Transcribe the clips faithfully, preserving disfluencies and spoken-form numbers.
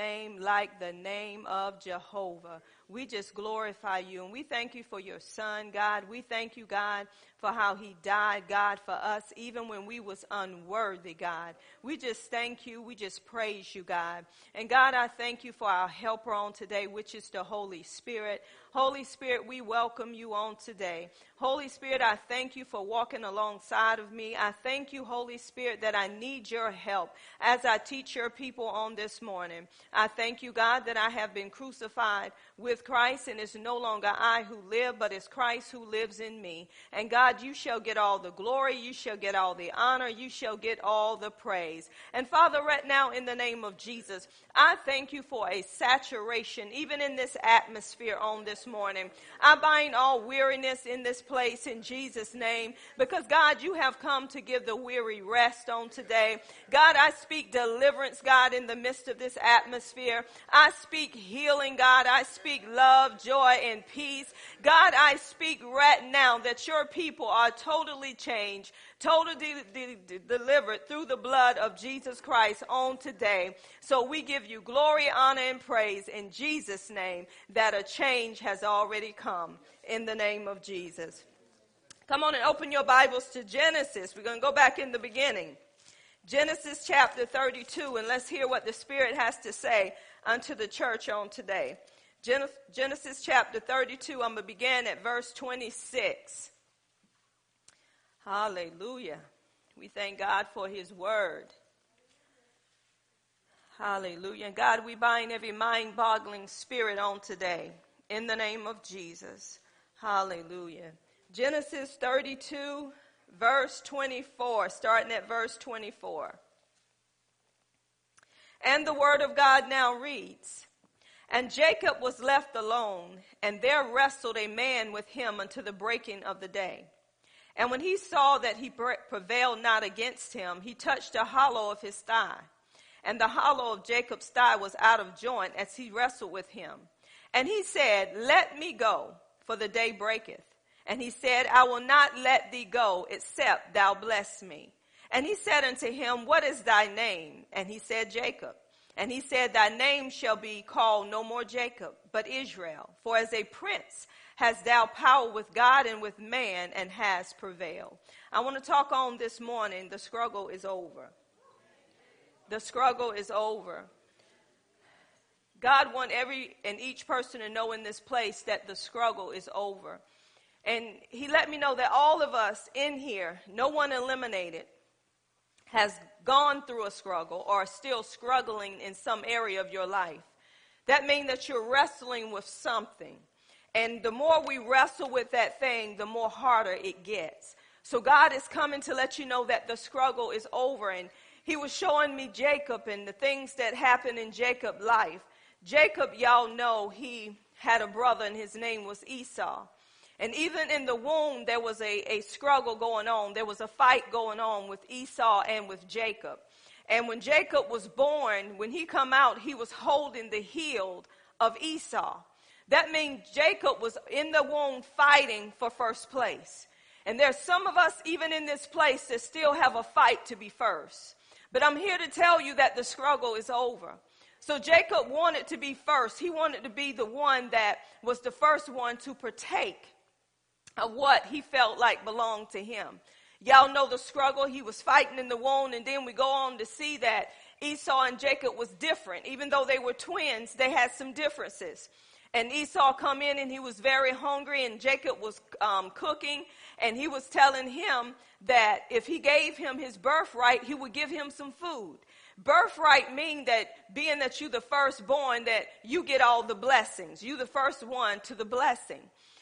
name like the name of Jehovah. We just glorify you, and we thank you for your son, God. We thank you, God, for how he died, God, for us, even when we was unworthy, God. We just thank you. We just praise you, God. And God, I thank you for our helper on today, which is the Holy Spirit. Holy Spirit, we welcome you on today. Holy Spirit, I thank you for walking alongside of me. I thank you, Holy Spirit, that I need your help as I teach your people on this morning. I thank you, God, that I have been crucified with Christ, and it's no longer I who live, but it's Christ who lives in me. And God, you shall get all the glory, you shall get all the honor, you shall get all the praise. And Father, right now in the name of Jesus, I thank you for a saturation, even in this atmosphere on this morning. I bind all weariness in this place in Jesus' name, because God, you have come to give the weary rest on today. God, I speak deliverance, God, in the midst of this atmosphere. I speak healing, God. I speak love, joy, and peace. God, I speak right now that your people are totally changed, totally de- de- delivered through the blood of Jesus Christ on today. So we give you glory, honor, and praise in Jesus' name, that a change has already come in the name of Jesus. Come on and open your Bibles to Genesis. We're going to go back in the beginning. Genesis chapter thirty-two, and let's hear what the Spirit has to say unto the church on today. Gen- Genesis chapter thirty-two, I'm going to begin at verse twenty-six. Hallelujah. We thank God for his word. Hallelujah. And God, we bind every mind-boggling spirit on today in the name of Jesus. Hallelujah. Genesis thirty-two, verse twenty-four, starting at verse twenty-four. And the word of God now reads, And Jacob was left alone, and there wrestled a man with him until the breaking of the day. And when he saw that he prevailed not against him, he touched the hollow of his thigh. And the hollow of Jacob's thigh was out of joint as he wrestled with him. And he said, Let me go, for the day breaketh. And he said, I will not let thee go, except thou bless me. And he said unto him, What is thy name? And he said, Jacob. And he said, Thy name shall be called no more Jacob, but Israel. For as a prince hast thou power with God and with man, and hast prevailed. I want to talk on this morning. The struggle is over. The struggle is over. God wants every and each person to know in this place that the struggle is over. And he let me know that all of us in here, no one eliminated, has gone through a struggle or are still struggling in some area of your life. That means that you're wrestling with something. And the more we wrestle with that thing, the more harder it gets. So God is coming to let you know that the struggle is over. And he was showing me Jacob and the things that happened in Jacob's life. Jacob, y'all know, he had a brother and his name was Esau. And even in the womb, there was a, a struggle going on. There was a fight going on with Esau and with Jacob. And when Jacob was born, when he come out, he was holding the heel of Esau. That means Jacob was in the womb fighting for first place. And there's some of us even in this place that still have a fight to be first. But I'm here to tell you that the struggle is over. So Jacob wanted to be first. He wanted to be the one that was the first one to partake of what he felt like belonged to him. Y'all know the struggle. He was fighting in the womb, and then we go on to see that Esau and Jacob was different. Even though they were twins, they had some differences. And Esau come in, and he was very hungry, and Jacob was um, cooking, and he was telling him that if he gave him his birthright, he would give him some food. Birthright mean that being that you the firstborn, that you get all the blessings. You the first one to the blessing.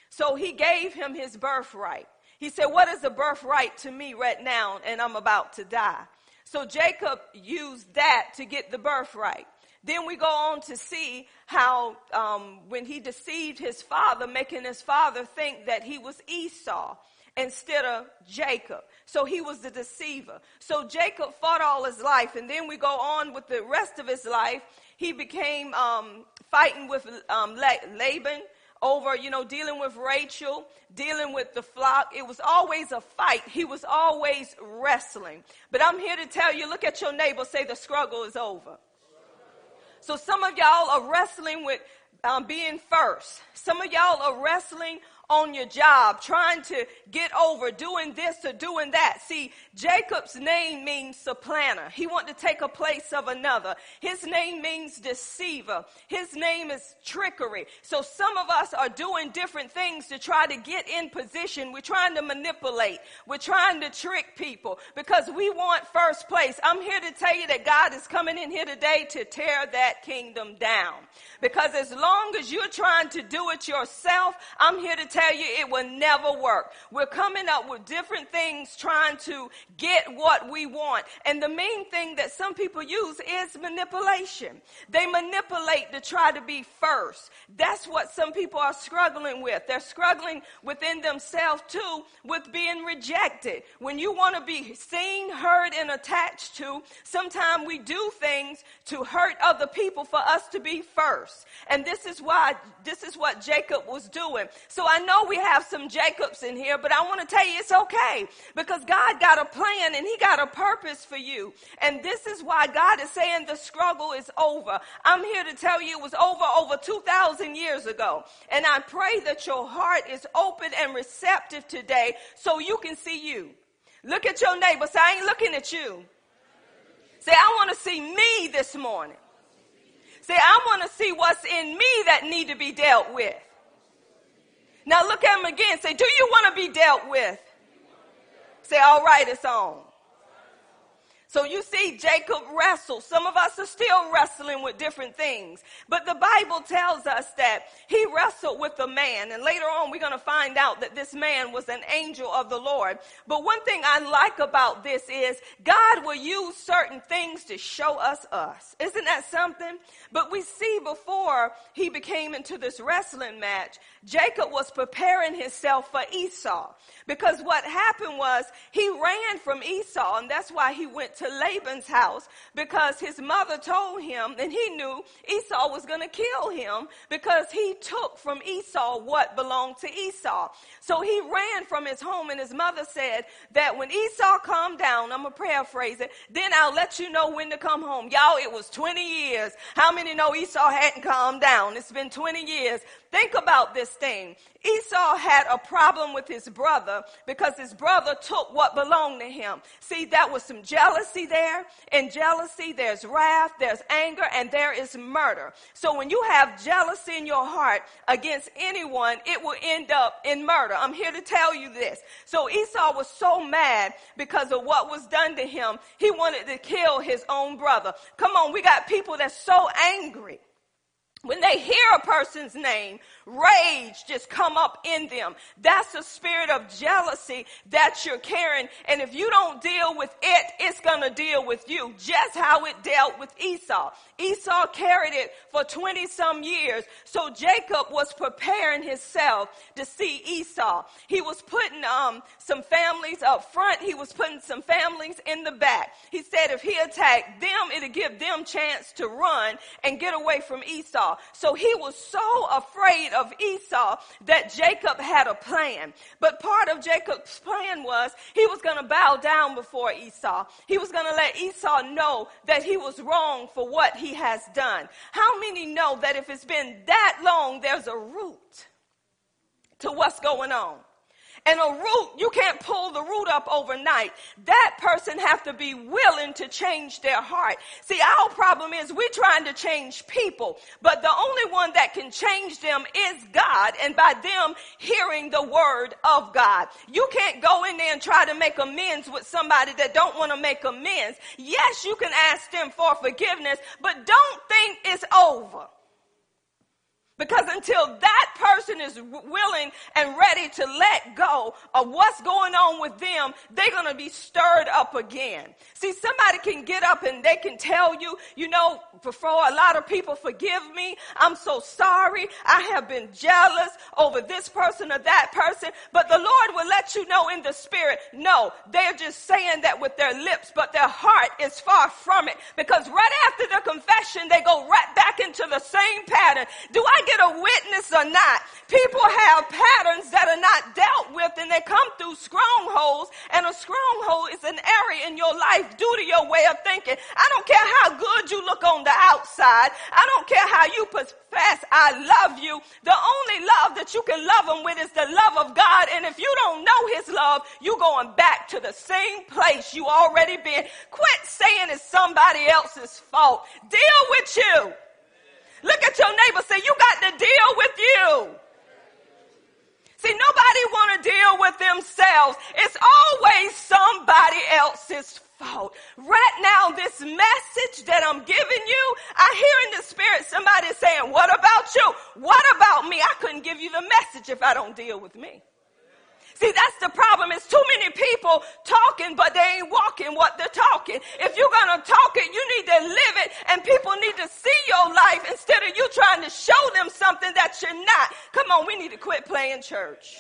So he gave him his birthright. He said, what is a birthright to me right now, and I'm about to die? So Jacob used that to get the birthright. Then we go on to see how um, when he deceived his father, making his father think that he was Esau instead of Jacob. So he was the deceiver. So Jacob fought all his life, and then we go on with the rest of his life. He became um, fighting with um, Laban over, you know, dealing with Rachel, dealing with the flock. It was always a fight. He was always wrestling. But I'm here to tell you, look at your neighbor, say the struggle is over. So some of y'all are wrestling with um, being first. Some of y'all are wrestling on your job, trying to get over, doing this or doing that. See, Jacob's name means supplanter. He wanted to take a place of another. His name means deceiver. His name is trickery. So some of us are doing different things to try to get in position. We're trying to manipulate. We're trying to trick people because we want first place. I'm here to tell you that God is coming in here today to tear that kingdom down. Because as long as you're trying to do it yourself, I'm here to tell tell you it will never work. We're coming up with different things trying to get what we want. And the main thing that some people use is manipulation. They manipulate to try to be first. That's what some people are struggling with. They're struggling within themselves too with being rejected. When you want to be seen, heard, and attached to, sometimes we do things to hurt other people for us to be first. And this is why, this is what Jacob was doing. So I I know we have some Jacobs in here, but I want to tell you it's okay because God got a plan and he got a purpose for you. And this is why God is saying the struggle is over. I'm here to tell you it was over over two thousand years ago. And I pray that your heart is open and receptive today so you can see you. Look at your neighbor. Say, I ain't looking at you. Say, I want to see me this morning. Say, I want to see what's in me that need to be dealt with. Now look at him again. Say, do you want to be dealt with? Say, all right, it's on. So you see, Jacob wrestled. Some of us are still wrestling with different things. But the Bible tells us that he wrestled with a man. And later on, we're going to find out that this man was an angel of the Lord. But one thing I like about this is God will use certain things to show us us. Isn't that something? But we see before he became into this wrestling match, Jacob was preparing himself for Esau. Because what happened was he ran from Esau, and that's why he went to Laban's house, because his mother told him, and he knew Esau was going to kill him because he took from Esau what belonged to Esau. So he ran from his home, and his mother said that when Esau calmed down, I'm going to paraphrase it, then I'll let you know when to come home. Y'all, it was twenty years. How many know Esau hadn't calmed down? It's been twenty years. Think about this thing. Esau had a problem with his brother because his brother took what belonged to him. See, that was some jealousy there. In jealousy, there's wrath, there's anger, and there is murder. So when you have jealousy in your heart against anyone, it will end up in murder. I'm here to tell you this. So Esau was so mad because of what was done to him, he wanted to kill his own brother. Come on, we got people that's so angry. When they hear a person's name, rage just come up in them. That's a spirit of jealousy that you're carrying. And if you don't deal with it, it's going to deal with you, just how it dealt with Esau. Esau carried it for twenty some years. So Jacob was preparing himself to see Esau. He was putting um, some families up front. He was putting some families in the back. He said if he attacked them, it'd give them chance to run and get away from Esau. So he was so afraid of Esau that Jacob had a plan. But part of Jacob's plan was he was going to bow down before Esau. He was going to let Esau know that he was wrong for what he has done. How many know that if it's been that long, there's a root to what's going on? And a root, you can't pull the root up overnight. That person have to be willing to change their heart. See, our problem is we're trying to change people, but the only one that can change them is God, and by them hearing the word of God. You can't go in there and try to make amends with somebody that don't want to make amends. Yes, you can ask them for forgiveness, but don't think it's over. Because until that person is willing and ready to let go of what's going on with them, they're going to be stirred up again. See, somebody can get up and they can tell you, you know, before a lot of people forgive me, I'm so sorry. I have been jealous over this person or that person. But the Lord will let you know in the spirit, no, they're just saying that with their lips, but their heart is far from it. Because right after the confession, they go right back into the same pattern. Do I get a witness or not? People have patterns that are not dealt with, and they come through strongholds, and a stronghold is an area in your life due to your way of thinking. I don't care how good you look on the outside. I don't care how you profess, I love you. The only love that you can love him with is the love of God, and if you don't know his love, you're going back to the same place you already been. Quit saying it's somebody else's fault. Deal with you. Look at your neighbor. Say, you got to deal with you. See, nobody want to deal with themselves. It's always somebody else's fault. Right now, this message that I'm giving you, I hear in the spirit somebody saying, what about you? What about me? I couldn't give you the message if I don't deal with me. See, that's the problem. It's too many people talking, but they ain't walking what they're talking. If you're going to talk it, you need to live it, and people need to see your life instead of you trying to show them something that you're not. Come on, we need to quit playing church.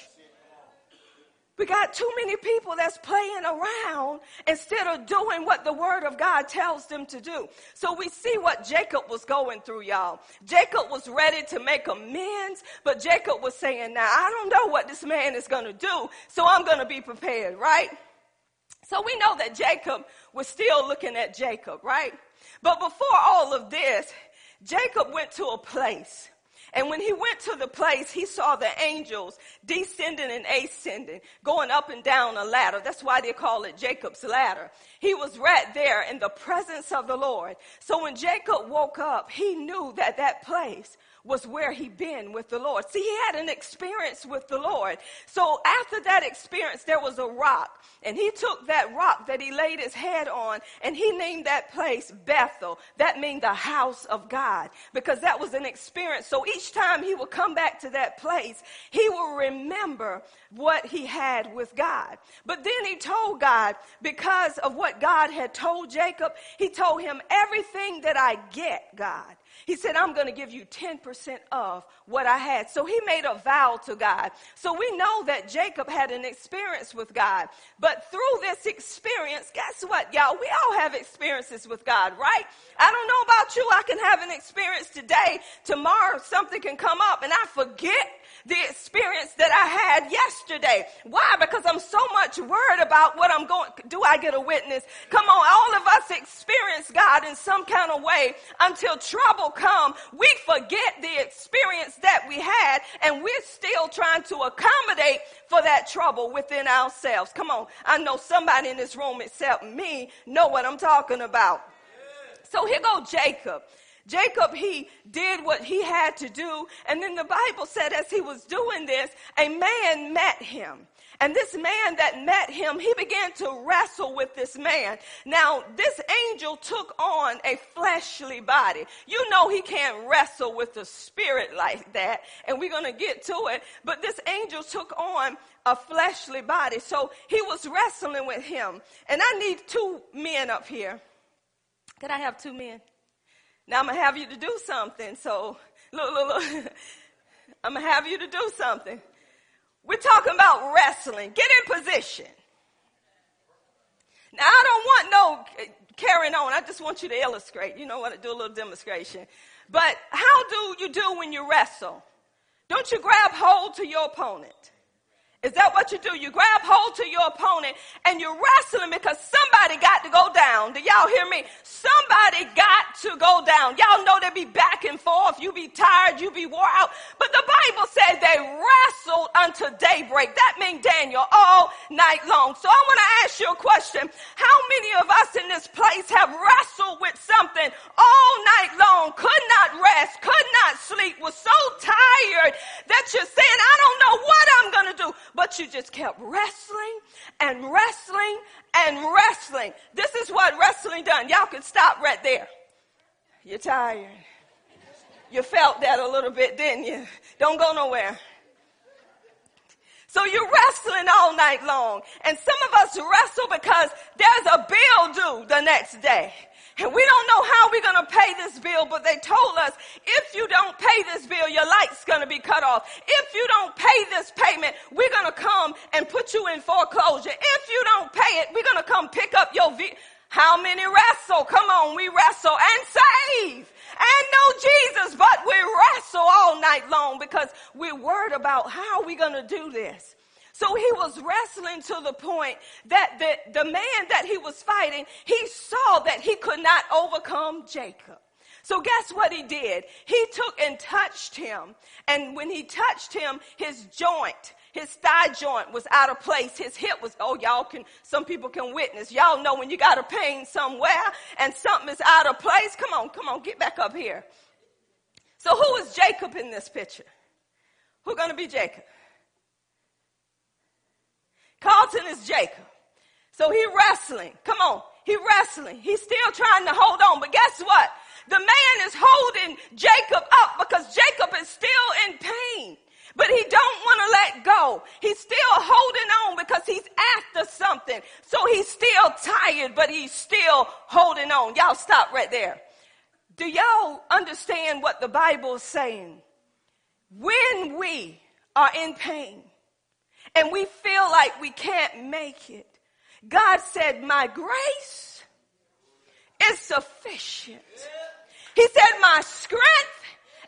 We got too many people that's playing around instead of doing what the word of God tells them to do. So we see what Jacob was going through, y'all. Jacob was ready to make amends, but Jacob was saying, now, I don't know what this man is going to do, so I'm going to be prepared, right? So we know that Jacob was still looking at Jacob, right? But before all of this, Jacob went to a place. And when he went to the place, he saw the angels descending and ascending, going up and down a ladder. That's why they call it Jacob's ladder. He was right there in the presence of the Lord. So when Jacob woke up, he knew that that place was where he'd been with the Lord. See, he had an experience with the Lord. So after that experience, there was a rock. And he took that rock that he laid his head on, and he named that place Bethel. That means the house of God, because that was an experience. So each time he would come back to that place, he will remember what he had with God. But then he told God, because of what God had told Jacob, he told him, everything that I get, God, he said, I'm going to give you ten percent of what I had. So he made a vow to God. So we know that Jacob had an experience with God. But through this experience, guess what, y'all? We all have experiences with God, right? I don't know about you. I can have an experience today. Tomorrow, something can come up, and I forget the experience that I had yesterday. Why? Because I'm so much worried about what I'm going. Do I get a witness? Come on, all of us experience God in some kind of way until trouble comes. We forget the experience that we had, and we're still trying to accommodate for that trouble within ourselves. Come on, I know somebody in this room except me know what I'm talking about. So here go Jacob. Jacob, he did what he had to do. And then the Bible said as he was doing this, a man met him. And this man that met him, he began to wrestle with this man. Now, this angel took on a fleshly body. You know he can't wrestle with the spirit like that. And we're going to get to it. But this angel took on a fleshly body. So he was wrestling with him. And I need two men up here. Could I have two men? Now, I'm going to have you to do something. So, look, look, look. I'm going to have you to do something. We're talking about wrestling. Get in position. Now, I don't want no carrying on. I just want you to illustrate. You know, I want to do a little demonstration. But how do you do when you wrestle? Don't you grab hold to your opponent? Is that what you do? You grab hold to your opponent and you're wrestling because somebody got to go down. Do y'all hear me? Somebody got to go down. Y'all know they be back and forth. You be tired. You be wore out. But the Bible says they wrestled until daybreak. That means Daniel all night long. So I want to ask you a question. How many of us in this place have wrestled with something all night long, could not rest, could not sleep, was so tired that you're saying, I don't know what I'm going to do. But you just kept wrestling and wrestling and wrestling. This is what wrestling done. Y'all can stop right there. You're tired. You felt that a little bit, didn't you? Don't go nowhere. So you're wrestling all night long. And some of us wrestle because there's a bill due the next day. And we don't know how we're going to pay this bill, but they told us, if you don't pay this bill, your light's going to be cut off. If you don't pay this payment, we're going to come and put you in foreclosure. If you don't pay it, we're going to come pick up your vehicle. How many wrestle? Come on, we wrestle and save and know Jesus, but we wrestle all night night long because we're worried about how we're going to do this. So he was wrestling to the point that the, the man that he was fighting, he saw that he could not overcome Jacob. So guess what he did? He took and touched him. And when he touched him, his joint, his thigh joint was out of place. His hip was, oh, y'all can, some people can witness. Y'all know when you got a pain somewhere and something is out of place. Come on, come on, get back up here. So who is Jacob in this picture? Who's going to be Jacob? Carlton is Jacob. So he wrestling. Come on. He wrestling. He's still trying to hold on. But guess what? The man is holding Jacob up because Jacob is still in pain. But he don't want to let go. He's still holding on because he's after something. So he's still tired, but he's still holding on. Y'all stop right there. Do y'all understand what the Bible is saying? When we are in pain, and we feel like we can't make it, God said, my grace is sufficient. He said, my strength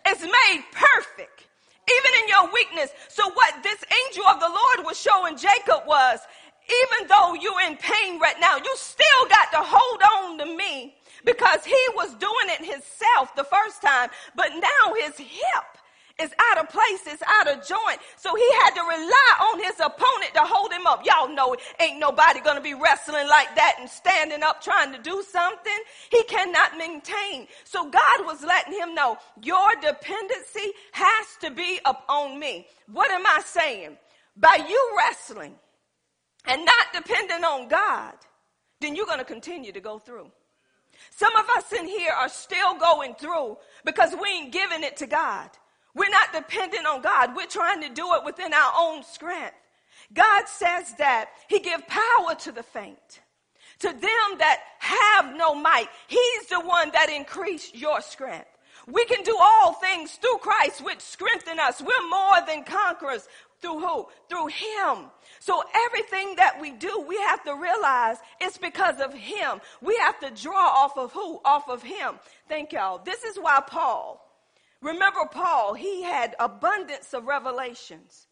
is made perfect, even in your weakness. So what this angel of the Lord was showing Jacob was, even though you're in pain right now, you still got to hold on to me, because he was doing it himself the first time, but now his hip is out of place, it's out of joint. So he had to rely on his opponent to hold him up. Y'all know it. Ain't nobody going to be wrestling like that and standing up trying to do something. He cannot maintain. So God was letting him know, your dependency has to be upon me. What am I saying? By you wrestling and not depending on God, then you're going to continue to go through. Some of us in here are still going through because we ain't giving it to God. We're not dependent on God. We're trying to do it within our own strength. God says that he give power to the faint, to them that have no might. He's the one that increased your strength. We can do all things through Christ, which strengthen us. We're more than conquerors. Through who? Through him. So everything that we do, we have to realize it's because of him. We have to draw off of who? Off of him. Thank y'all. This is why Paul, remember Paul, he had abundance of revelations.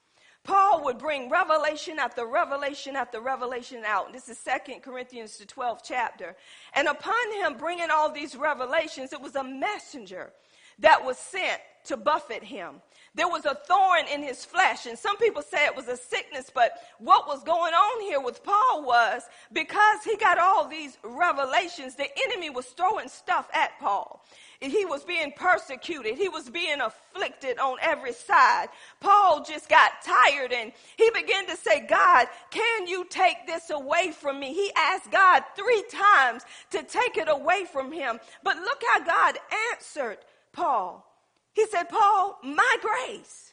Paul would bring revelation after revelation after revelation out. This is Second Corinthians, the twelfth chapter. And upon him bringing all these revelations, it was a messenger that was sent to buffet him. There was a thorn in his flesh. And some people say it was a sickness, but what was going on here with Paul was because he got all these revelations, the enemy was throwing stuff at Paul. He was being persecuted. He was being afflicted on every side. Paul just got tired and he began to say, God, can you take this away from me? He asked God three times to take it away from him. But look how God answered Paul. He said, Paul, my grace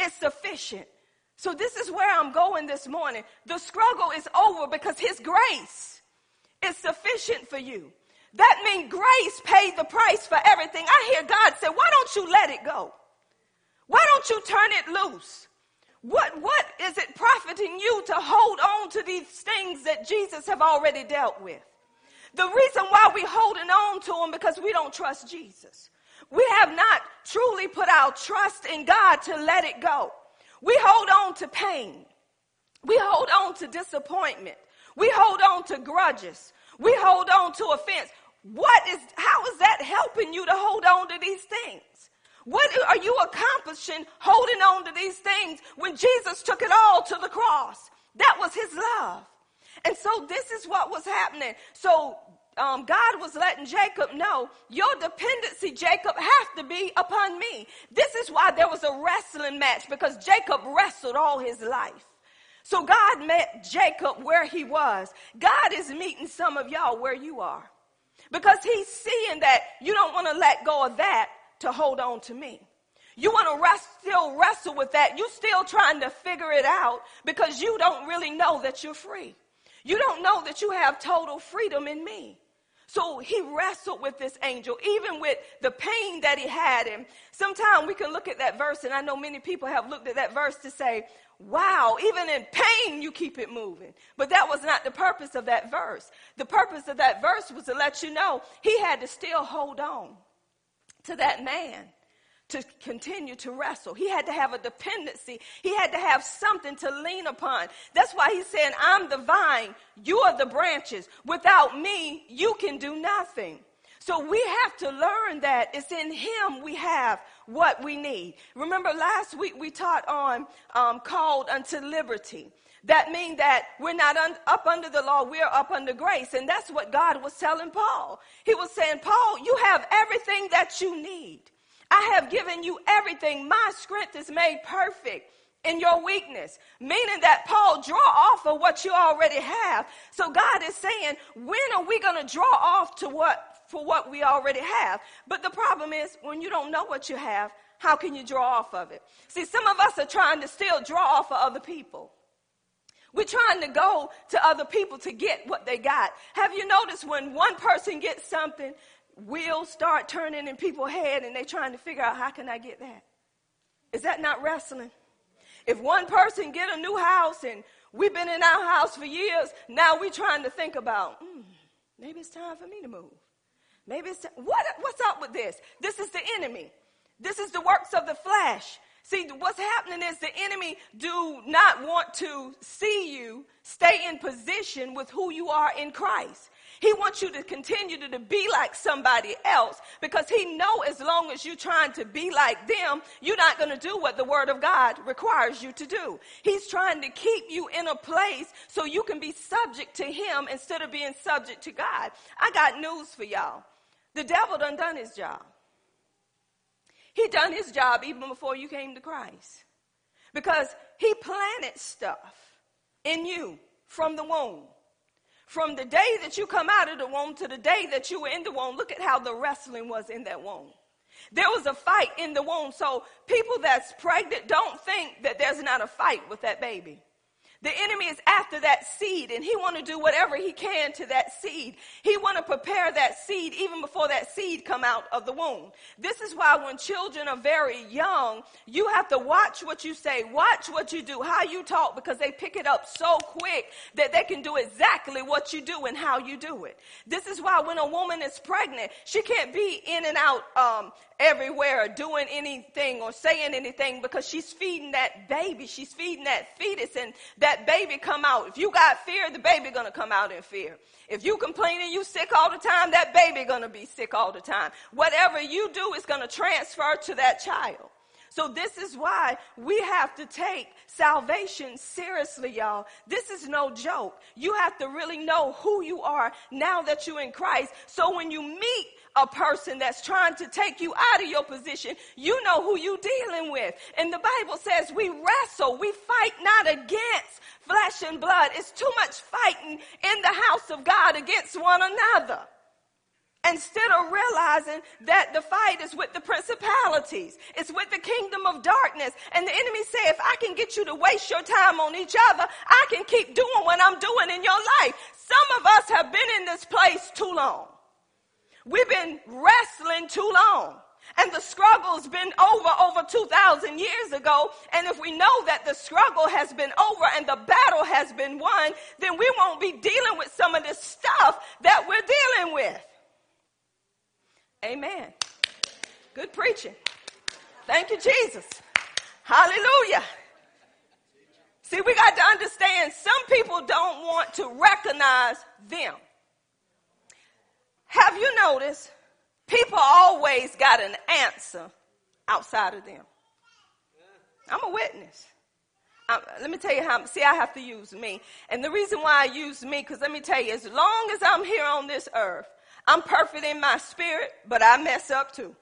is sufficient. So this is where I'm going this morning. The struggle is over because his grace is sufficient for you. That means grace paid the price for everything. I hear God say, why don't you let it go? Why don't you turn it loose? What, what is it profiting you to hold on to these things that Jesus have already dealt with? The reason why we're holding on to them because we don't trust Jesus. We have not truly put our trust in God to let it go. We hold on to pain. We hold on to disappointment. We hold on to grudges. We hold on to offense. What is, how is that helping you to hold on to these things? What are you accomplishing holding on to these things when Jesus took it all to the cross? That was his love. And so this is what was happening. So um, God was letting Jacob know, your dependency, Jacob, has to be upon me. This is why there was a wrestling match, because Jacob wrestled all his life. So God met Jacob where he was. God is meeting some of y'all where you are, because he's seeing that you don't want to let go of that to hold on to me. You want to rest, still wrestle with that. You're still trying to figure it out because you don't really know that you're free. You don't know that you have total freedom in me. So he wrestled with this angel, even with the pain that he had. And sometimes we can look at that verse, and I know many people have looked at that verse to say, wow, even in pain, you keep it moving. But that was not the purpose of that verse. The purpose of that verse was to let you know he had to still hold on to that man. to continue to wrestle. He had to have a dependency. He had to have something to lean upon. That's why he's saying, I'm the vine, you are the branches. Without me, you can do nothing. So we have to learn that it's in him we have what we need. Remember last week we taught on um, called unto liberty. That means that we're not un- up under the law, we're up under grace. And that's what God was telling Paul. He was saying, Paul, you have everything that you need. I have given you everything. My strength is made perfect in your weakness. Meaning that, Paul, draw off of what you already have. So God is saying, when are we going to draw off to what? For what we already have. But the problem is, when you don't know what you have, how can you draw off of it? See, some of us are trying to still draw off of other people. We're trying to go to other people to get what they got. Have you noticed when one person gets something, wheels start turning in people's head and they're trying to figure out, how can I get that? Is that not wrestling? If one person get a new house and we've been in our house for years, now we're trying to think about, mm, maybe it's time for me to move. Maybe it's, what, what's up with this? This is the enemy. This is the works of the flesh. See, what's happening is the enemy do not want to see you stay in position with who you are in Christ. He wants you to continue to, to be like somebody else, because he know as long as you're trying to be like them, you're not going to do what the word of God requires you to do. He's trying to keep you in a place so you can be subject to him instead of being subject to God. I got news for y'all. The devil done done his job. He done his job even before you came to Christ, because he planted stuff in you from the womb. From the day that you come out of the womb to the day that you were in the womb, look at how the wrestling was in that womb. There was a fight in the womb. So people that's pregnant, don't think that there's not a fight with that baby. The enemy is after that seed, and he want to do whatever he can to that seed. He want to prepare that seed even before that seed come out of the womb. This is why when children are very young, you have to watch what you say, watch what you do, how you talk, because they pick it up so quick that they can do exactly what you do and how you do it. This is why when a woman is pregnant, she can't be in and out um, everywhere doing anything or saying anything, because she's feeding that baby. She's feeding that fetus, and that baby come out. If you got fear, the baby gonna come out in fear. If you complaining you sick all the time, that baby gonna be sick all the time. Whatever you do is gonna transfer to that child. So this is why we have to take salvation seriously, y'all. This is no joke. You have to really know who you are now that you're in Christ. So when you meet a person that's trying to take you out of your position, you know who you're dealing with. And the Bible says we wrestle, we fight not against flesh and blood. It's too much fighting in the house of God against one another, instead of realizing that the fight is with the principalities. It's with the kingdom of darkness. And the enemy say, if I can get you to waste your time on each other, I can keep doing what I'm doing in your life. Some of us have been in this place too long. We've been wrestling too long, and the struggle's been over over two thousand years ago. And if we know that the struggle has been over and the battle has been won, then we won't be dealing with some of this stuff that we're dealing with. Amen. Good preaching. Thank you, Jesus. Hallelujah. See, we got to understand some people don't want to recognize them. Have you noticed people always got an answer outside of them? I'm a witness. I'm, let me tell you how, see, I have to use me. And the reason why I use me, because let me tell you, as long as I'm here on this earth, I'm perfect in my spirit, but I mess up too.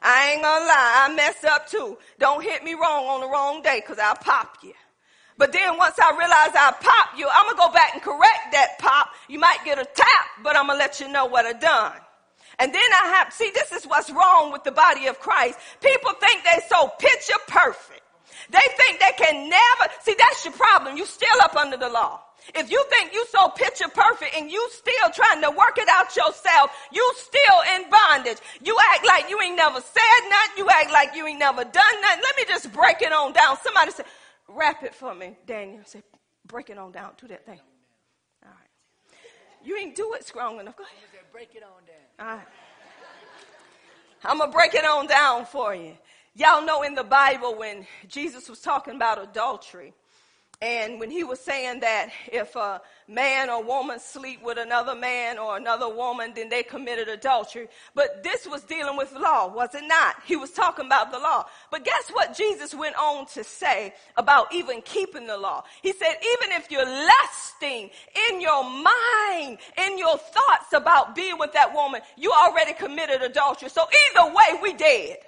I ain't gonna lie, I mess up too. Don't hit me wrong on the wrong day, because I'll pop you. But then once I realize I pop you, I'm going to go back and correct that pop. You might get a tap, but I'm going to let you know what I done. And then I have, see, this is what's wrong with the body of Christ. People think they're so picture perfect. They think they can never, see, that's your problem. You still up under the law. If you think you so picture perfect and you still trying to work it out yourself, you still in bondage. You act like you ain't never said nothing. You act like you ain't never done nothing. Let me just break it on down. Somebody said, wrap it for me, Daniel. Say, break it on down. Do that thing. All right. You ain't do it strong enough. Go ahead. Break it on down. All right. I'm going to break it on down for you. Y'all know in the Bible when Jesus was talking about adultery, and when he was saying that if a man or woman sleep with another man or another woman, then they committed adultery. But this was dealing with law, was it not? He was talking about the law. But guess what Jesus went on to say about even keeping the law? He said, even if you're lusting in your mind, in your thoughts about being with that woman, you already committed adultery. So either way, we dead.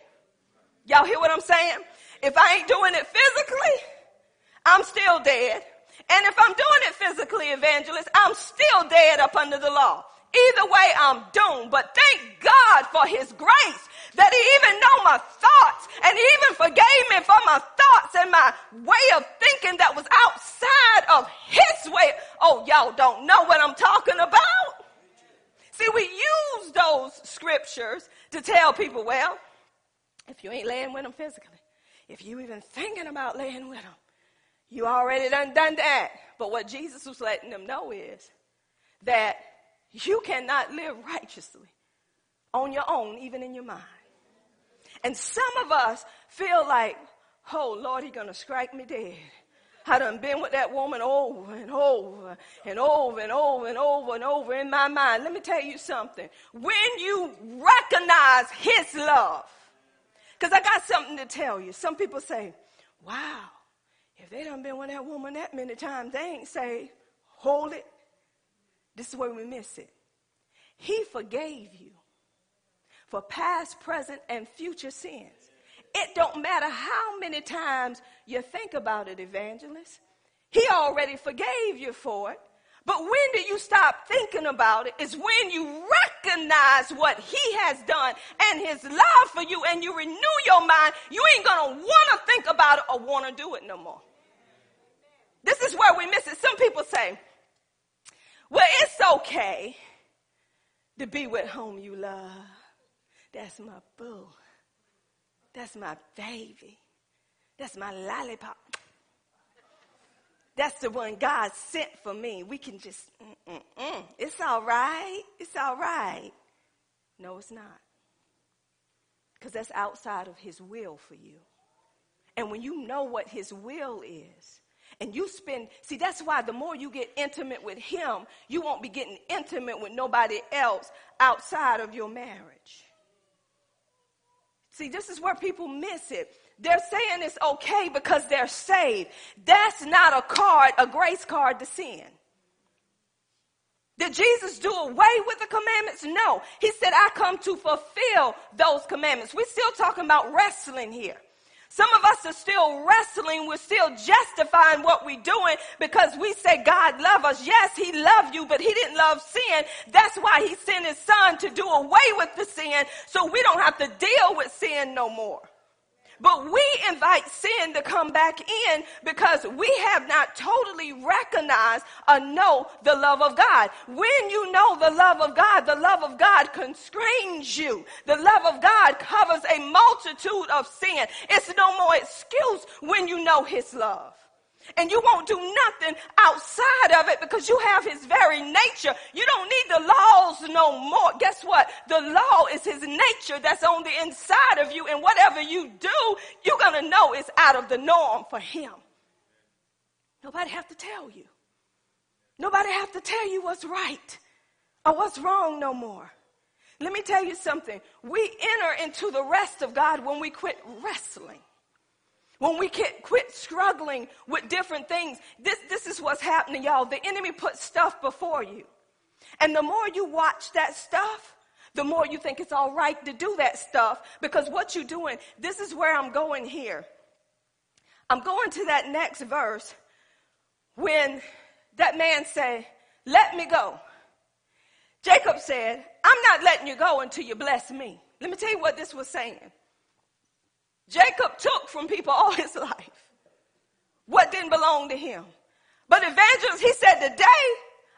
Y'all hear what I'm saying? If I ain't doing it physically, I'm still dead. And if I'm doing it physically, evangelist, I'm still dead up under the law. Either way, I'm doomed. But thank God for his grace that he even know my thoughts, and he even forgave me for my thoughts and my way of thinking that was outside of his way. Oh, y'all don't know what I'm talking about. See, we use those scriptures to tell people, well, if you ain't laying with them physically, if you even thinking about laying with them, you already done done that. But what Jesus was letting them know is that you cannot live righteously on your own, even in your mind. And some of us feel like, oh, Lord, he's going to strike me dead. I done been with that woman over and over and over and over and over and over in my mind. Let me tell you something. When you recognize his love, because I got something to tell you. Some people say, wow, if they done been with that woman that many times, they ain't saved. Hold it. This is where we miss it. He forgave you for past, present, and future sins. It don't matter how many times you think about it, evangelist. He already forgave you for it. But when do you stop thinking about it? It's when you recognize what he has done and his love for you, and you renew your mind. You ain't going to want to think about it or want to do it no more. This is where we miss it. Some people say, well, it's okay to be with whom you love. That's my boo. That's my baby. That's my lollipop. That's the one God sent for me. We can just, mm, mm, mm. It's all right. It's all right. No, it's not. Because that's outside of his will for you. And when you know what his will is, and you spend, see, that's why the more you get intimate with him, you won't be getting intimate with nobody else outside of your marriage. See, this is where people miss it. They're saying it's okay because they're saved. That's not a card, a grace card to sin. Did Jesus do away with the commandments? No. He said, I come to fulfill those commandments. We're still talking about wrestling here. Some of us are still wrestling. We're still justifying what we're doing because we say God loves us. Yes, he loved you, but he didn't love sin. That's why he sent his son to do away with the sin so we don't have to deal with sin no more. But we invite sin to come back in because we have not totally recognized or know the love of God. When you know the love of God, the love of God constrains you. The love of God covers a multitude of sin. It's no more excuse when you know his love. And you won't do nothing outside of it because you have his very nature. You don't need the laws no more. Guess what? The law is his nature that's on the inside of you. And whatever you do, you're going to know it's out of the norm for him. Nobody have to tell you. Nobody have to tell you what's right or what's wrong no more. Let me tell you something. We enter into the rest of God when we quit wrestling. When we quit struggling with different things, this, this is what's happening, y'all. The enemy puts stuff before you. And the more you watch that stuff, the more you think it's all right to do that stuff. Because what you're doing, this is where I'm going here. I'm going to that next verse when that man said, let me go. Jacob said, I'm not letting you go until you bless me. Let me tell you what this was saying. Jacob took from people all his life what didn't belong to him. But evangelist, he said, today,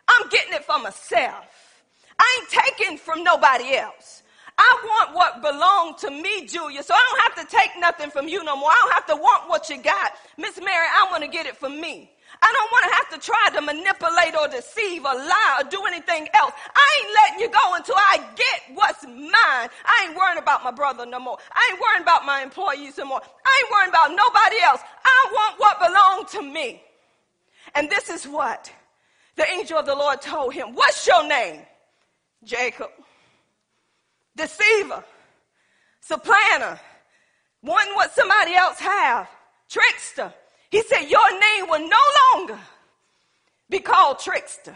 I'm getting it for myself. I ain't taking from nobody else. I want what belonged to me, Julia, so I don't have to take nothing from you no more. I don't have to want what you got. Miss Mary, I want to get it from me. I don't want to have to try to manipulate or deceive or lie or do anything else. I ain't letting you go until I get what's mine. I ain't worrying about my brother no more. I ain't worrying about my employees no more. I ain't worrying about nobody else. I want what belongs to me. And this is what the angel of the Lord told him. What's your name? Jacob. Deceiver. Supplanter. Wanting what somebody else have. Trickster. He said, your name will no longer be called trickster.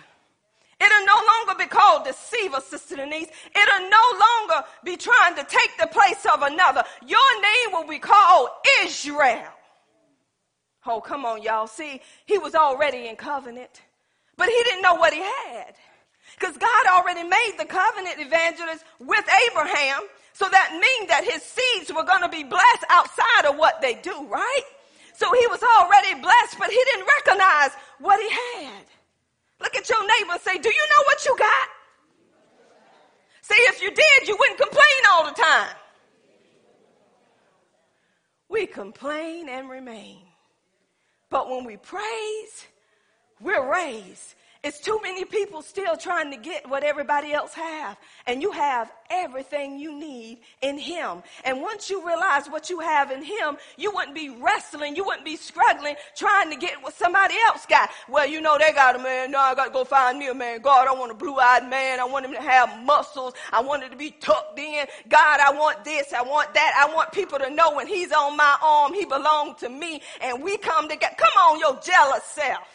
It'll no longer be called deceiver, Sister Denise. It'll no longer be trying to take the place of another. Your name will be called Israel. Oh, come on, y'all. See, he was already in covenant, but he didn't know what he had. Because God already made the covenant, evangelist, with Abraham. So that means that his seeds were going to be blessed outside of what they do, right? So he was already blessed, but he didn't recognize what he had. Look at your neighbor and say, do you know what you got? See, if you did, you wouldn't complain all the time. We complain and remain. But when we praise, we're raised. It's too many people still trying to get what everybody else have. And you have everything you need in him. And once you realize what you have in him, you wouldn't be wrestling. You wouldn't be struggling trying to get what somebody else got. Well, you know, they got a man. No, I got to go find me a man. God, I want a blue-eyed man. I want him to have muscles. I want it to be tucked in. God, I want this. I want that. I want people to know when he's on my arm, he belongs to me. And we come together. Come on, your jealous self.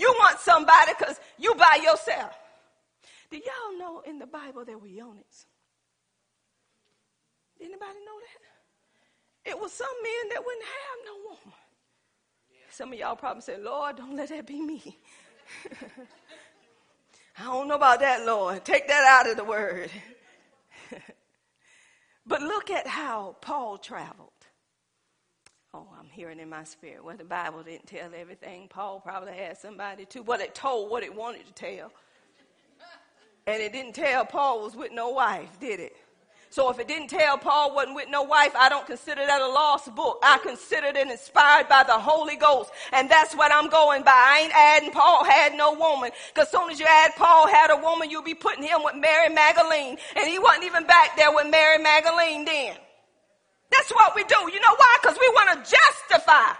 You want somebody because you by yourself. Do y'all know in the Bible that we own it? Did anybody know that? It was some men that wouldn't have no woman. Some of y'all probably say, Lord, don't let that be me. I don't know about that, Lord. Take that out of the word. But look at how Paul traveled. Oh, I'm hearing in my spirit. Well, the Bible didn't tell everything. Paul probably had somebody too. Well, it told what it wanted to tell. And it didn't tell Paul was with no wife, did it? So if it didn't tell Paul wasn't with no wife, I don't consider that a lost book. I consider it inspired by the Holy Ghost. And that's what I'm going by. I ain't adding Paul had no woman. Because soon as you add Paul had a woman, you'll be putting him with Mary Magdalene. And he wasn't even back there with Mary Magdalene then. That's what we do. You know why? Because we want to justify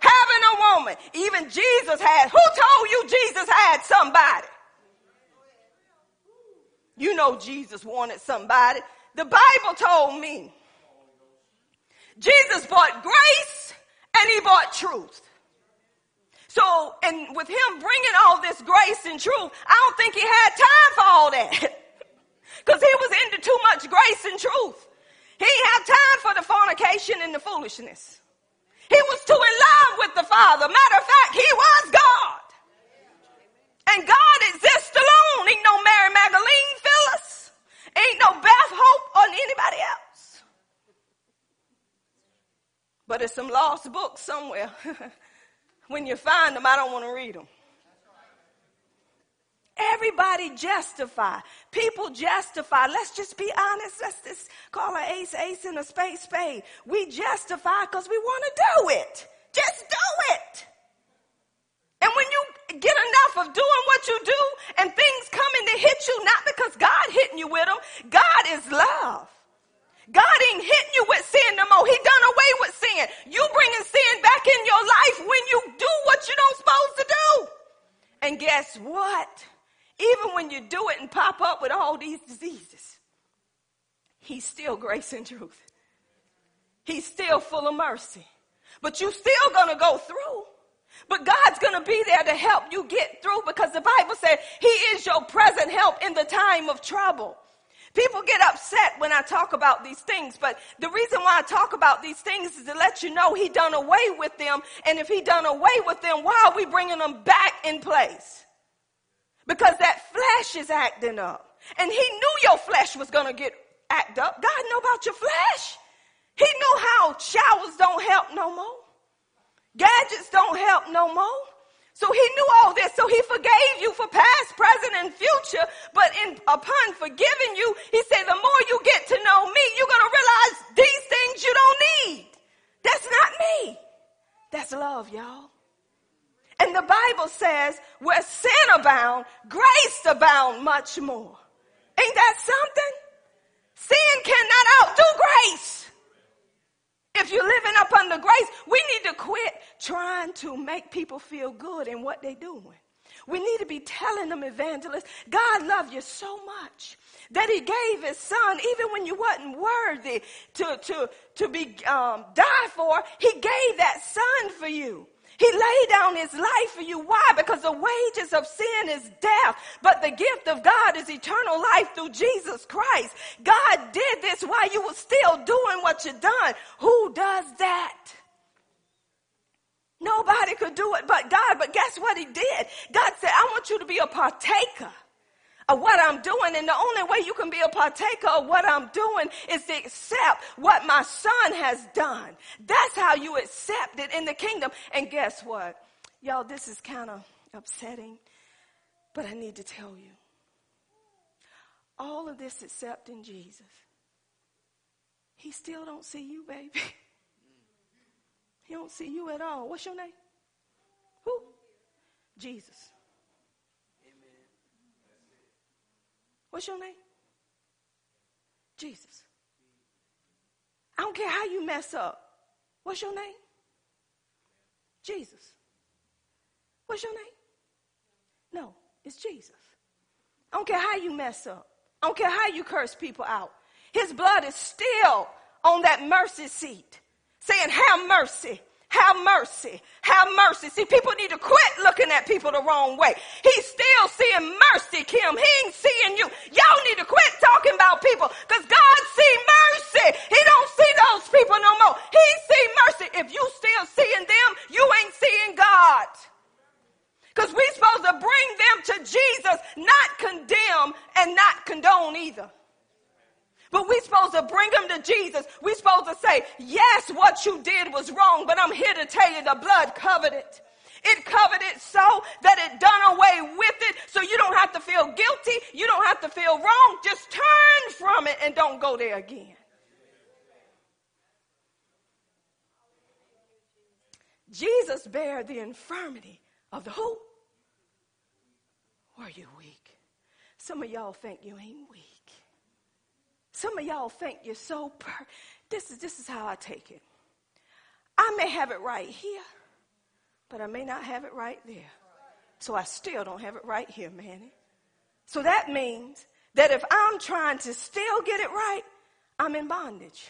having a woman. Even Jesus had. Who told you Jesus had somebody? You know Jesus wanted somebody. The Bible told me Jesus brought grace and he brought truth. So, and with him bringing all this grace and truth, I don't think he had time for all that. Because he was into too much grace and truth. He didn't have time for the fornication and the foolishness. He was too in love with the Father. Matter of fact, he was God. And God exists alone. Ain't no Mary Magdalene, Phyllis. Ain't no Beth Hope or anybody else. But there's some lost books somewhere. When you find them, I don't want to read them. Everybody justify. People justify. Let's just be honest. Let's just call an ace, ace, and a spade, spade. We justify because we want to do it. Just do it. And when you get enough of doing what you do and things coming to hit you, not because God hitting you with them, God is love. God ain't hitting you with sin no more. He done away with sin. You bringing sin back in your life when you do what you don't supposed to do. And guess what? Even when you do it and pop up with all these diseases, he's still grace and truth. He's still full of mercy. But you're still going to go through. But God's going to be there to help you get through because the Bible said he is your present help in the time of trouble. People get upset when I talk about these things, but the reason why I talk about these things is to let you know he done away with them. And if he done away with them, why are we bringing them back in place? Because that flesh is acting up. And he knew your flesh was going to get act up. God knew about your flesh. He knew how showers don't help no more. Gadgets don't help no more. So he knew all this. So he forgave you for past, present, and future. But in, upon forgiving you, he said, the more you get to know me, you're going to realize these things you don't need. That's not me. That's love, y'all. And the Bible says, where sin abound, grace abound much more. Ain't that something? Sin cannot outdo grace. If you're living up under grace, we need to quit trying to make people feel good in what they're doing. We need to be telling them, evangelists, God loved you so much that he gave his son, even when you wasn't worthy to, to, to be um, die for, he gave that son for you. He laid down his life for you. Why? Because the wages of sin is death, but the gift of God is eternal life through Jesus Christ. God did this while you were still doing what you done. Who does that? Nobody could do it but God. But guess what he did? God said, I want you to be a partaker of what I'm doing. And the only way you can be a partaker of what I'm doing is to accept what my son has done. That's how you accept it in the kingdom. And guess what? Y'all, this is kind of upsetting, but I need to tell you. All of this except in Jesus. He still don't see you, baby. He don't see you at all. What's your name? Who? Jesus. What's your name? Jesus. I don't care how you mess up. What's your name? Jesus. What's your name? No, it's Jesus. I don't care how you mess up. I don't care how you curse people out. His blood is still on that mercy seat saying, have mercy. Have mercy. Have mercy. See, people need to quit looking at people the wrong way. He's still seeing mercy, Kim. He ain't seeing you. Y'all need to quit talking about people because God see mercy. He don't see those people no more. He see mercy. If you still seeing them, you ain't seeing God. Because we supposed to bring them to Jesus, not condemn and not condone either. But we're supposed to bring them to Jesus. We're supposed to say, yes, what you did was wrong, but I'm here to tell you the blood covered it. It covered it so that it done away with it, so you don't have to feel guilty. You don't have to feel wrong. Just turn from it and don't go there again. Jesus bare the infirmity of the who? Were you weak? Some of y'all think you ain't weak. Some of y'all think you're so per- this is this is how I take it. I may have it right here, but I may not have it right there. So I still don't have it right here, Manny. So that means that if I'm trying to still get it right, I'm in bondage.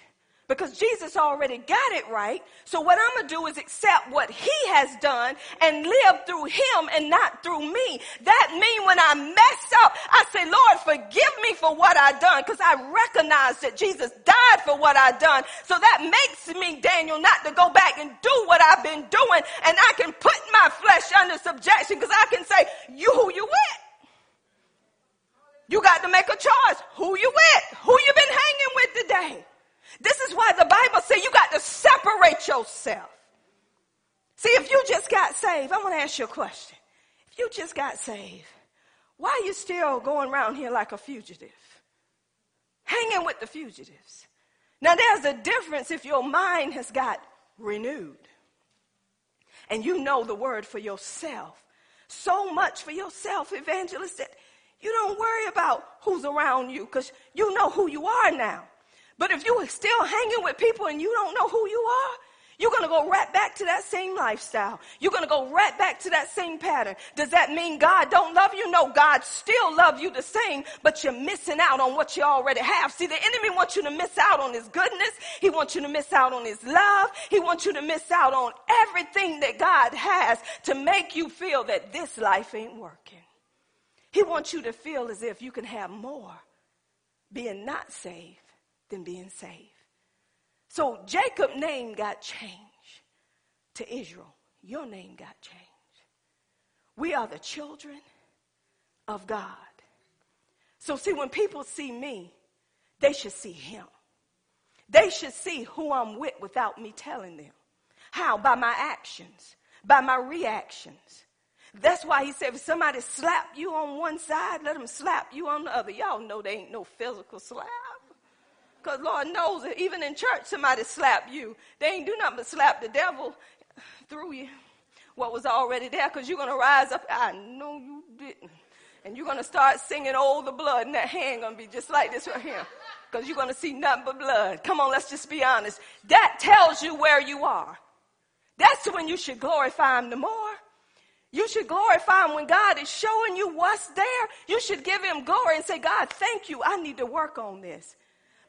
Because Jesus already got it right. So what I'm going to do is accept what he has done and live through him and not through me. That means when I mess up, I say, Lord, forgive me for what I done. Because I recognize that Jesus died for what I done. So that makes me, Daniel, not to go back and do what I've been doing. And I can put my flesh under subjection because I can say, you who you with. You got to make a choice. Who you with? Who you been hanging with today? This is why the Bible says you got to separate yourself. See, if you just got saved, I want to ask you a question. If you just got saved, why are you still going around here like a fugitive? Hanging with the fugitives. Now, there's a difference if your mind has got renewed. And you know the word for yourself. So much for yourself, evangelist, that you don't worry about who's around you because you know who you are now. But if you are still hanging with people and you don't know who you are, you're going to go right back to that same lifestyle. You're going to go right back to that same pattern. Does that mean God don't love you? No, God still loves you the same, but you're missing out on what you already have. See, the enemy wants you to miss out on his goodness. He wants you to miss out on his love. He wants you to miss out on everything that God has to make you feel that this life ain't working. He wants you to feel as if you can have more being not saved than being saved. So Jacob's name got changed to Israel. Your name got changed. We are the children of God. So see, when people see me, they should see him. They should see who I'm with without me telling them. How? By my actions, by my reactions. That's why he said, if somebody slap you on one side, let them slap you on the other. Y'all know there ain't no physical slap. Because Lord knows that even in church, somebody slap you. They ain't do nothing but slap the devil through you. what was already there, because you're going to rise up. I know you didn't. And you're going to start singing, "Oh, the blood," and that hand going to be just like this right here, because you're going to see nothing but blood. Come on, let's just be honest. That tells you where you are. That's when you should glorify him the more. You should glorify him when God is showing you what's there. You should give him glory and say, "God, thank you. I need to work on this."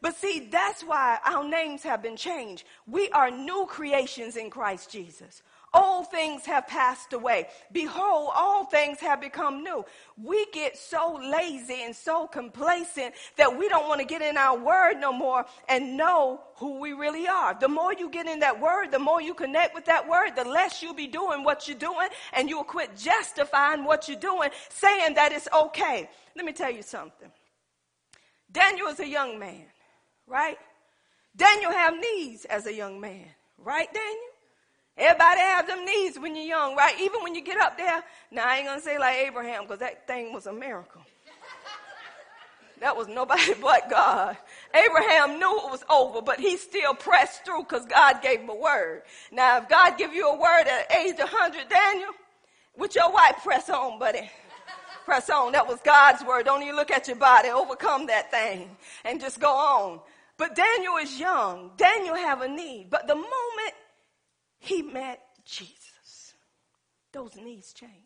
But see, that's why our names have been changed. We are new creations in Christ Jesus. Old things have passed away. Behold, all things have become new. We get so lazy and so complacent that we don't want to get in our word no more and know who we really are. The more you get in that word, the more you connect with that word, the less you'll be doing what you're doing, and you'll quit justifying what you're doing, saying that it's okay. Let me tell you something. Daniel is a young man, right? Daniel have needs as a young man, right, Daniel? Everybody have them needs when you're young, right? Even when you get up there. Now, I ain't going to say like Abraham, because that thing was a miracle. That was nobody but God. Abraham knew it was over, but he still pressed through because God gave him a word. Now, if God give you a word at age one hundred, Daniel, with your wife, press on, buddy. Press on. That was God's word. Don't even look at your body. Overcome that thing and just go on. But Daniel is young. Daniel have a need. But the moment he met Jesus, those needs changed.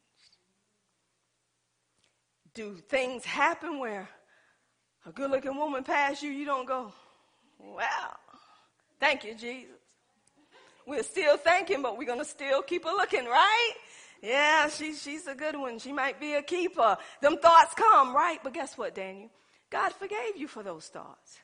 Do things happen where a good-looking woman pass you, you don't go, "Wow, thank you, Jesus"? We're still thinking, but we're going to still keep her looking, right? Yeah, she, she's a good one. She might be a keeper. Them thoughts come, right? But guess what, Daniel? God forgave you for those thoughts.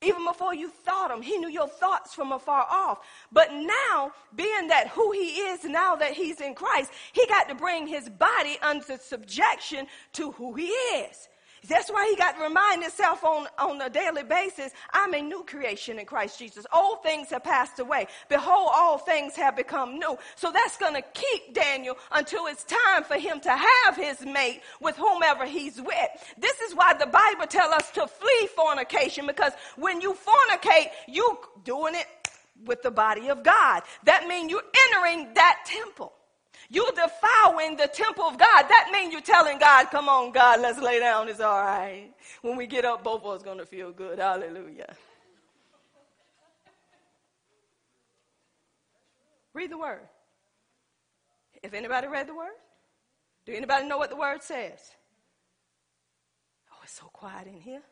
Even before you thought him, he knew your thoughts from afar off. But now, being that who he is, now that he's in Christ, he got to bring his body under subjection to who he is. That's why he got to remind himself on, on a daily basis, "I'm a new creation in Christ Jesus. Old things have passed away. Behold, all things have become new." So that's going to keep Daniel until it's time for him to have his mate with whomever he's with. This is why the Bible tells us to flee fornication, because when you fornicate, you're doing it with the body of God. That means you're entering that temple. You're defiling the temple of God. That means you're telling God, "Come on, God, let's lay down. It's all right. When we get up, both of us going to feel good." Hallelujah. Read the word. If anybody read the word? Do anybody know what the word says? Oh, it's so quiet in here.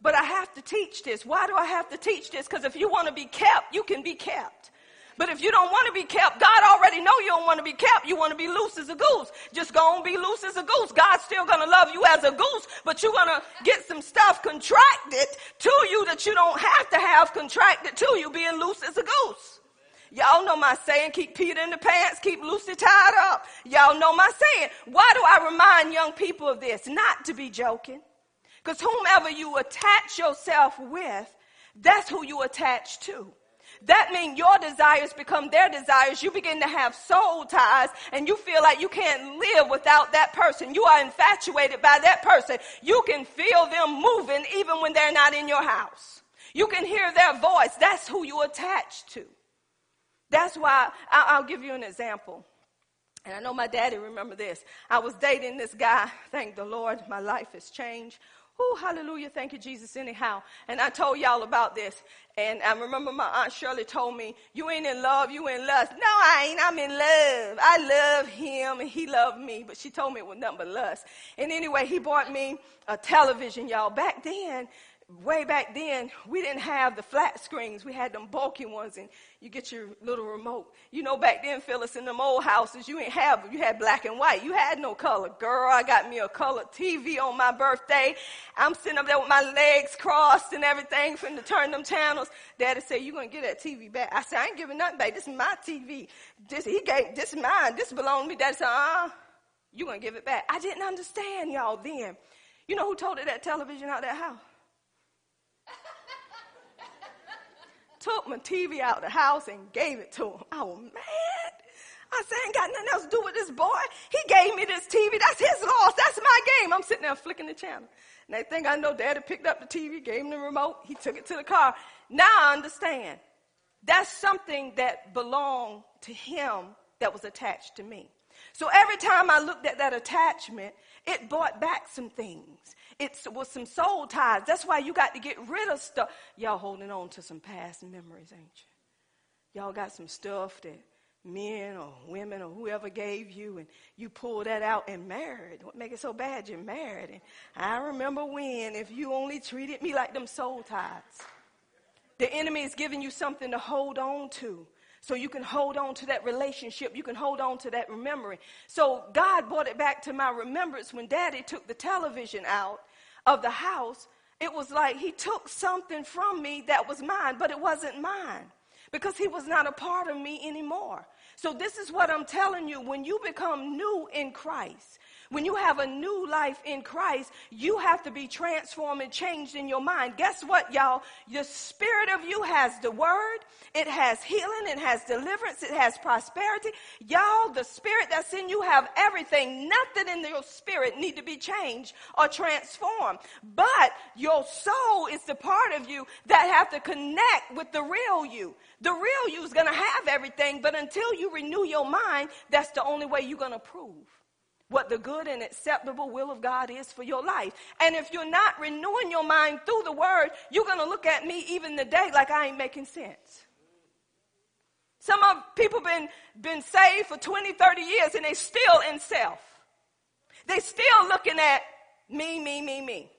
But I have to teach this. Why do I have to teach this? Because if you want to be kept, you can be kept. But if you don't want to be kept, God already know you don't want to be kept. You want to be loose as a goose. Just go and be loose as a goose. God's still going to love you as a goose, but you're going to get some stuff contracted to you that you don't have to have contracted to you being loose as a goose. Y'all know my saying, keep Peter in the pants, keep Lucy tied up. Y'all know my saying. Why do I remind young people of this? Not to be joking. Because whomever you attach yourself with, that's who you attach to. That means your desires become their desires. You begin to have soul ties, and you feel like you can't live without that person. You are infatuated by that person. You can feel them moving even when they're not in your house. You can hear their voice. That's who you attach to. That's why I'll give you an example. And I know my daddy remember this. I was dating this guy. Thank the Lord, my life has changed. Oh, hallelujah, thank you, Jesus, anyhow. And I told y'all about this. And I remember my Aunt Shirley told me, "You ain't in love, you in lust." No, I ain't. I'm in love. I love him, and he loved me. But she told me it was nothing but lust. And anyway, he bought me a television, y'all. Back then, way back then, we didn't have the flat screens. We had them bulky ones, and you get your little remote. You know, back then, Phyllis, in them old houses, you ain't have, you had black and white. You had no color. Girl, I got me a color T V on my birthday. I'm sitting up there with my legs crossed and everything, finna turn them channels. Daddy said, "You gonna get that T V back?" I said, "I ain't giving nothing back. This is my T V. This, he gave, this is mine. This belonged to me." Daddy said, uh, "You gonna give it back?" I didn't understand, y'all, then. You know who told her that television out of that house? Took my T V out of the house and gave it to him. I was mad. I said, "I ain't got nothing else to do with this boy. He gave me this T V. That's his loss. That's my game." I'm sitting there flicking the channel. Next thing I know, Daddy picked up the T V, gave him the remote. He took it to the car. Now I understand. That's something that belonged to him that was attached to me. So every time I looked at that attachment, it brought back some things. It was some soul ties. That's why you got to get rid of stuff. Y'all holding on to some past memories, ain't you? Y'all got some stuff that men or women or whoever gave you, and you pulled that out and married. What make it so bad you're married? And I remember when, if you only treated me like them soul ties. The enemy is giving you something to hold on to. So you can hold on to that relationship. You can hold on to that memory. So God brought it back to my remembrance when Daddy took the television out of the house. It was like he took something from me that was mine, but it wasn't mine because he was not a part of me anymore. So this is what I'm telling you. When you become new in Christ, when you have a new life in Christ, you have to be transformed and changed in your mind. Guess what, y'all? The spirit of you has the word. It has healing. It has deliverance. It has prosperity. Y'all, the spirit that's in you have everything. Nothing in your spirit need to be changed or transformed. But your soul is the part of you that have to connect with the real you. The real you is going to have everything, but until you renew your mind, that's the only way you're going to prove what the good and acceptable will of God is for your life. And if you're not renewing your mind through the word, you're going to look at me even today like I ain't making sense. Some of people been been saved for twenty, thirty years, and they still in self. They still looking at me, me, me, me.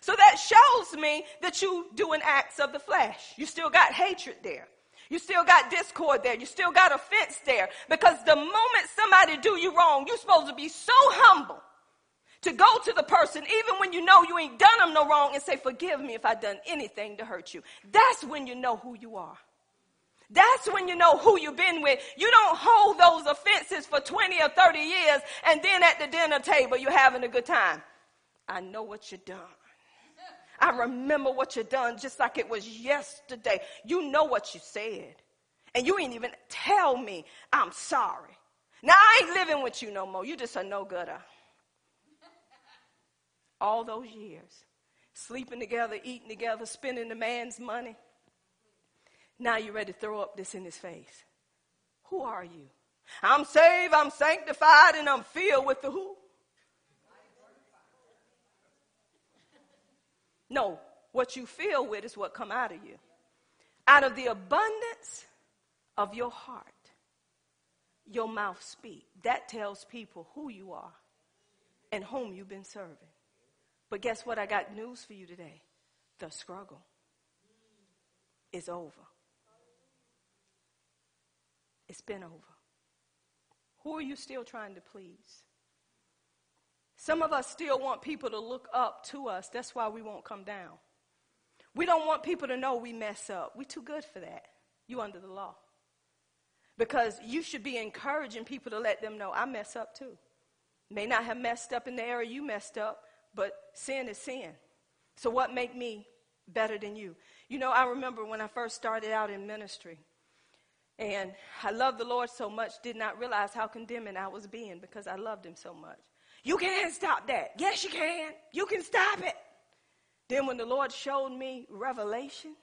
So that shows me that you doing acts of the flesh. You still got hatred there. You still got discord there. You still got offense there. Because the moment somebody do you wrong, you're supposed to be so humble to go to the person, even when you know you ain't done them no wrong, and say, forgive me if I done anything to hurt you. That's when you know who you are. That's when you know who you've been with. You don't hold those offenses for twenty or thirty years, and then at the dinner table, you're having a good time. I know what you done. I remember what you done just like it was yesterday. You know what you said. And you ain't even tell me I'm sorry. Now, I ain't living with you no more. You just a no-gooder. All those years, sleeping together, eating together, spending the man's money. Now you're ready to throw up this in his face. Who are you? I'm saved, I'm sanctified, and I'm filled with the who? No, what you feel with is what come out of you. Out of the abundance of your heart, your mouth speak. That tells people who you are and whom you've been serving. But guess what? I got news for you today. The struggle is over. It's been over. Who are you still trying to please? Some of us still want people to look up to us. That's why we won't come down. We don't want people to know we mess up. We're too good for that. You under the law. Because you should be encouraging people to let them know, I mess up too. May not have messed up in the area you messed up, but sin is sin. So what make me better than you? You know, I remember when I first started out in ministry, and I loved the Lord so much, did not realize how condemning I was being because I loved him so much. You can't stop that. Yes, you can. You can stop it. Then when the Lord showed me revelation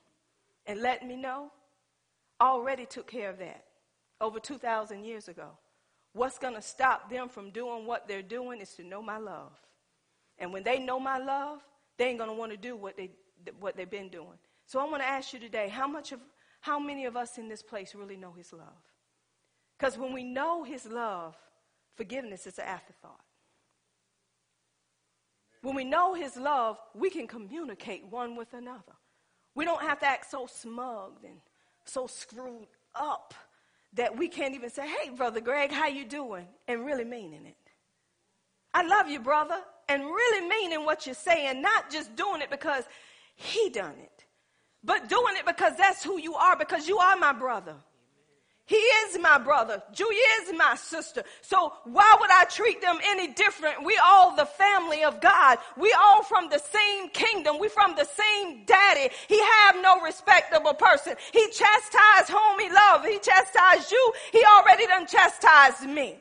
and let me know, already took care of that over two thousand years ago. What's going to stop them from doing what they're doing is to know my love. And when they know my love, they ain't going to want to do what, they, what they've been doing. So I want to ask you today, how much of, how many of us in this place really know his love? Because when we know his love, forgiveness is an afterthought. When we know his love, we can communicate one with another. We don't have to act so smug and so screwed up that we can't even say, hey, Brother Greg, how you doing? And really meaning it. I love you, brother. And really meaning what you're saying, not just doing it because he done it, but doing it because that's who you are, because you are my brother. He is my brother. Julie is my sister. So why would I treat them any different? We all the family of God. We all from the same kingdom. We from the same daddy. He have no respectable person. He chastised whom he loved. He chastised you. He already done chastised me.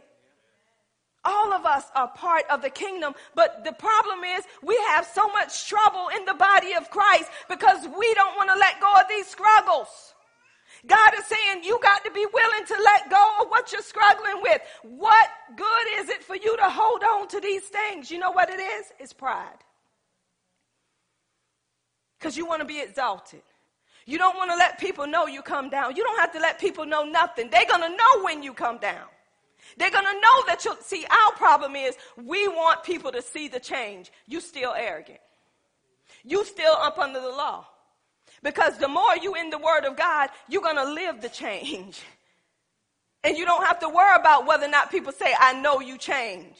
All of us are part of the kingdom, but the problem is we have so much trouble in the body of Christ because we don't want to let go of these struggles. God is saying you got to be willing to let go of what you're struggling with. What good is it for you to hold on to these things? You know what it is? It's pride. Because you want to be exalted. You don't want to let people know you come down. You don't have to let people know nothing. They're going to know when you come down. They're going to know that you'll see. Our problem is we want people to see the change. You still arrogant. You still up under the law. Because the more you in the word of God, you're going to live the change. And you don't have to worry about whether or not people say, I know you change.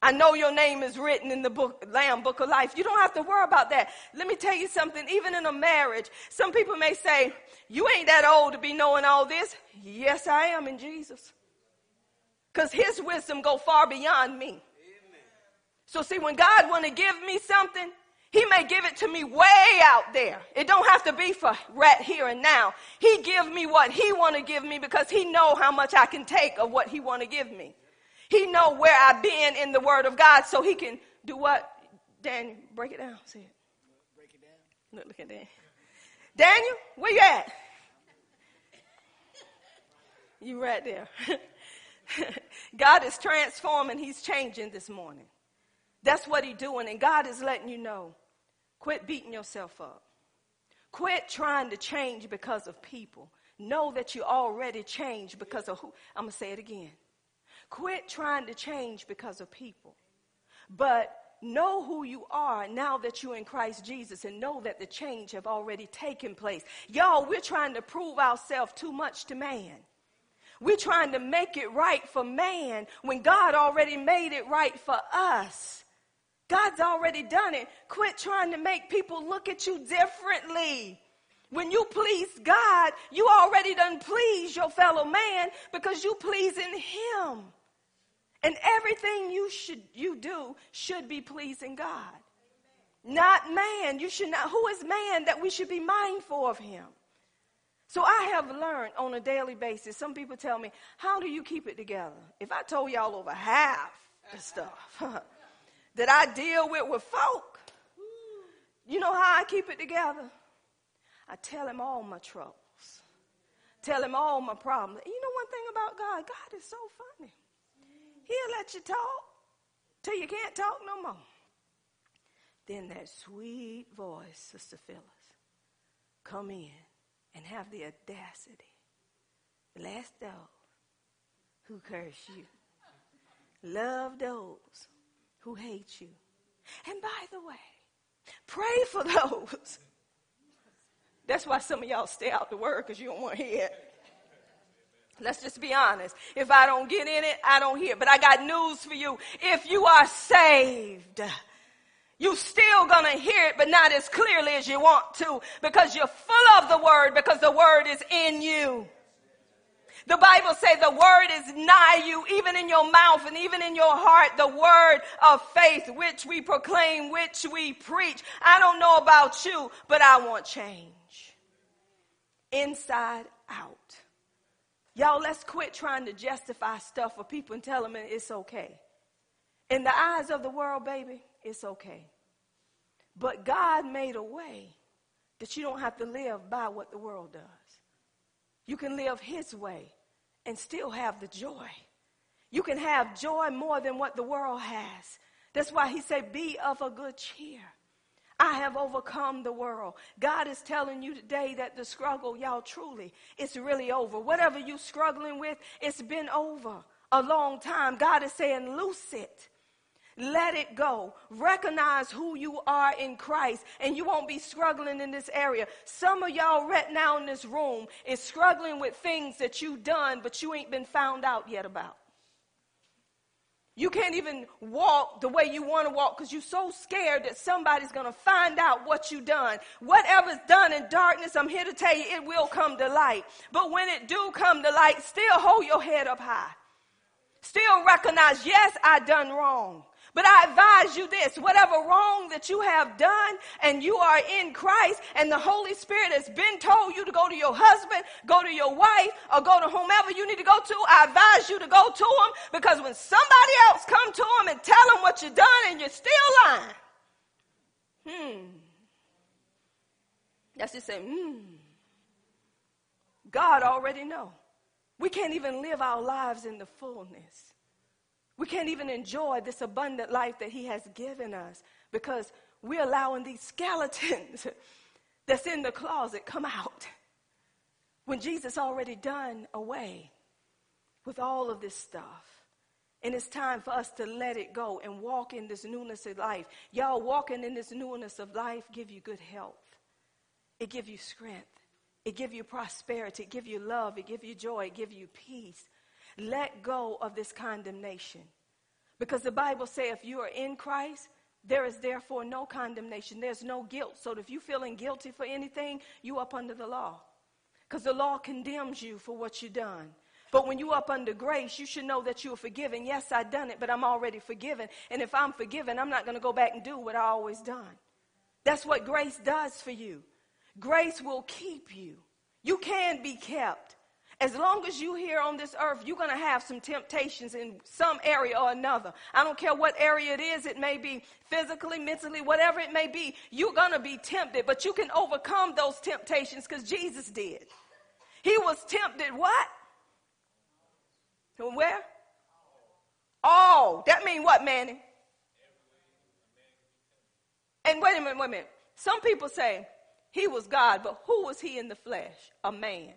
I know your name is written in the book, Lamb Book of Life. You don't have to worry about that. Let me tell you something. Even in a marriage, some people may say, you ain't that old to be knowing all this. Yes, I am in Jesus. Because his wisdom go far beyond me. Amen. So see, when God want to give me something, he may give it to me way out there. It don't have to be for right here and now. He give me what he want to give me because he know how much I can take of what he want to give me. He know where I've been in the word of God so he can do what? Daniel, break it down. See it. Break it down. Look, look at that. Daniel, where you at? You right there. God is transforming. He's changing this morning. That's what he's doing. And God is letting you know, quit beating yourself up. Quit trying to change because of people. Know that you already changed because of who. I'm going to say it again. Quit trying to change because of people. But know who you are now that you're in Christ Jesus and know that the change have already taken place. Y'all, we're trying to prove ourselves too much to man. We're trying to make it right for man when God already made it right for us. God's already done it. Quit trying to make people look at you differently. When you please God, you already done please your fellow man because you pleasing him. And everything you should you do should be pleasing God. Amen. Not man. You should not. Who is man that we should be mindful of him? So I have learned on a daily basis, some people tell me, how do you keep it together? If I told y'all over half the stuff that I deal with with folk, you know how I keep it together? I tell him all my troubles. Tell him all my problems. You know one thing about God? God is so funny. He'll let you talk till you can't talk no more. Then that sweet voice, Sister Phyllis, come in. And have the audacity. Bless those who curse you. Love those who hate you. And by the way, pray for those. That's why some of y'all stay out the word because you don't want to hear it. Let's just be honest. If I don't get in it, I don't hear it. But I got news for you. If you are saved, you're still going to hear it, but not as clearly as you want to because you're full of the word because the word is in you. The Bible says the word is nigh you, even in your mouth and even in your heart, the word of faith, which we proclaim, which we preach. I don't know about you, but I want change. Inside out. Y'all, let's quit trying to justify stuff for people and tell them it's okay. In the eyes of the world, baby, it's okay. But God made a way that you don't have to live by what the world does. You can live his way and still have the joy. You can have joy more than what the world has. That's why he said, be of a good cheer. I have overcome the world. God is telling you today that the struggle, y'all, truly, it's really over. Whatever you're struggling with, it's been over a long time. God is saying, loose it. Let it go. Recognize who you are in Christ, and you won't be struggling in this area. Some of y'all right now in this room is struggling with things that you done, but you ain't been found out yet about. You can't even walk the way you want to walk because you're so scared that somebody's going to find out what you done. Whatever's done in darkness, I'm here to tell you, it will come to light. But when it do come to light, still hold your head up high. Still recognize, yes, I done wrong. But I advise you this, whatever wrong that you have done and you are in Christ and the Holy Spirit has been told you to go to your husband, go to your wife, or go to whomever you need to go to, I advise you to go to them because when somebody else come to them and tell them what you done and you're still lying. Hmm. That's just saying, hmm. God already knows. We can't even live our lives in the fullness. We can't even enjoy this abundant life that he has given us because we're allowing these skeletons that's in the closet come out when Jesus already done away with all of this stuff. And it's time for us to let it go and walk in this newness of life. Y'all, walking in this newness of life give you good health. It give you strength. It give you prosperity. It give you love. It give you joy. It give you peace. Let go of this condemnation. Because the Bible says if you are in Christ, there is therefore no condemnation. There's no guilt. So if you're feeling guilty for anything, you're up under the law. Because the law condemns you for what you've done. But when you're up under grace, you should know that you're forgiven. Yes, I done it, but I'm already forgiven. And if I'm forgiven, I'm not going to go back and do what I always done. That's what grace does for you. Grace will keep you. You can be kept. As long as you're here on this earth, you're going to have some temptations in some area or another. I don't care what area it is. It may be physically, mentally, whatever it may be. You're going to be tempted, but you can overcome those temptations because Jesus did. He was tempted what? Where? All. Oh, that mean what, Manny? And wait a minute, wait a minute. Some people say he was God, but who was he in the flesh? A man.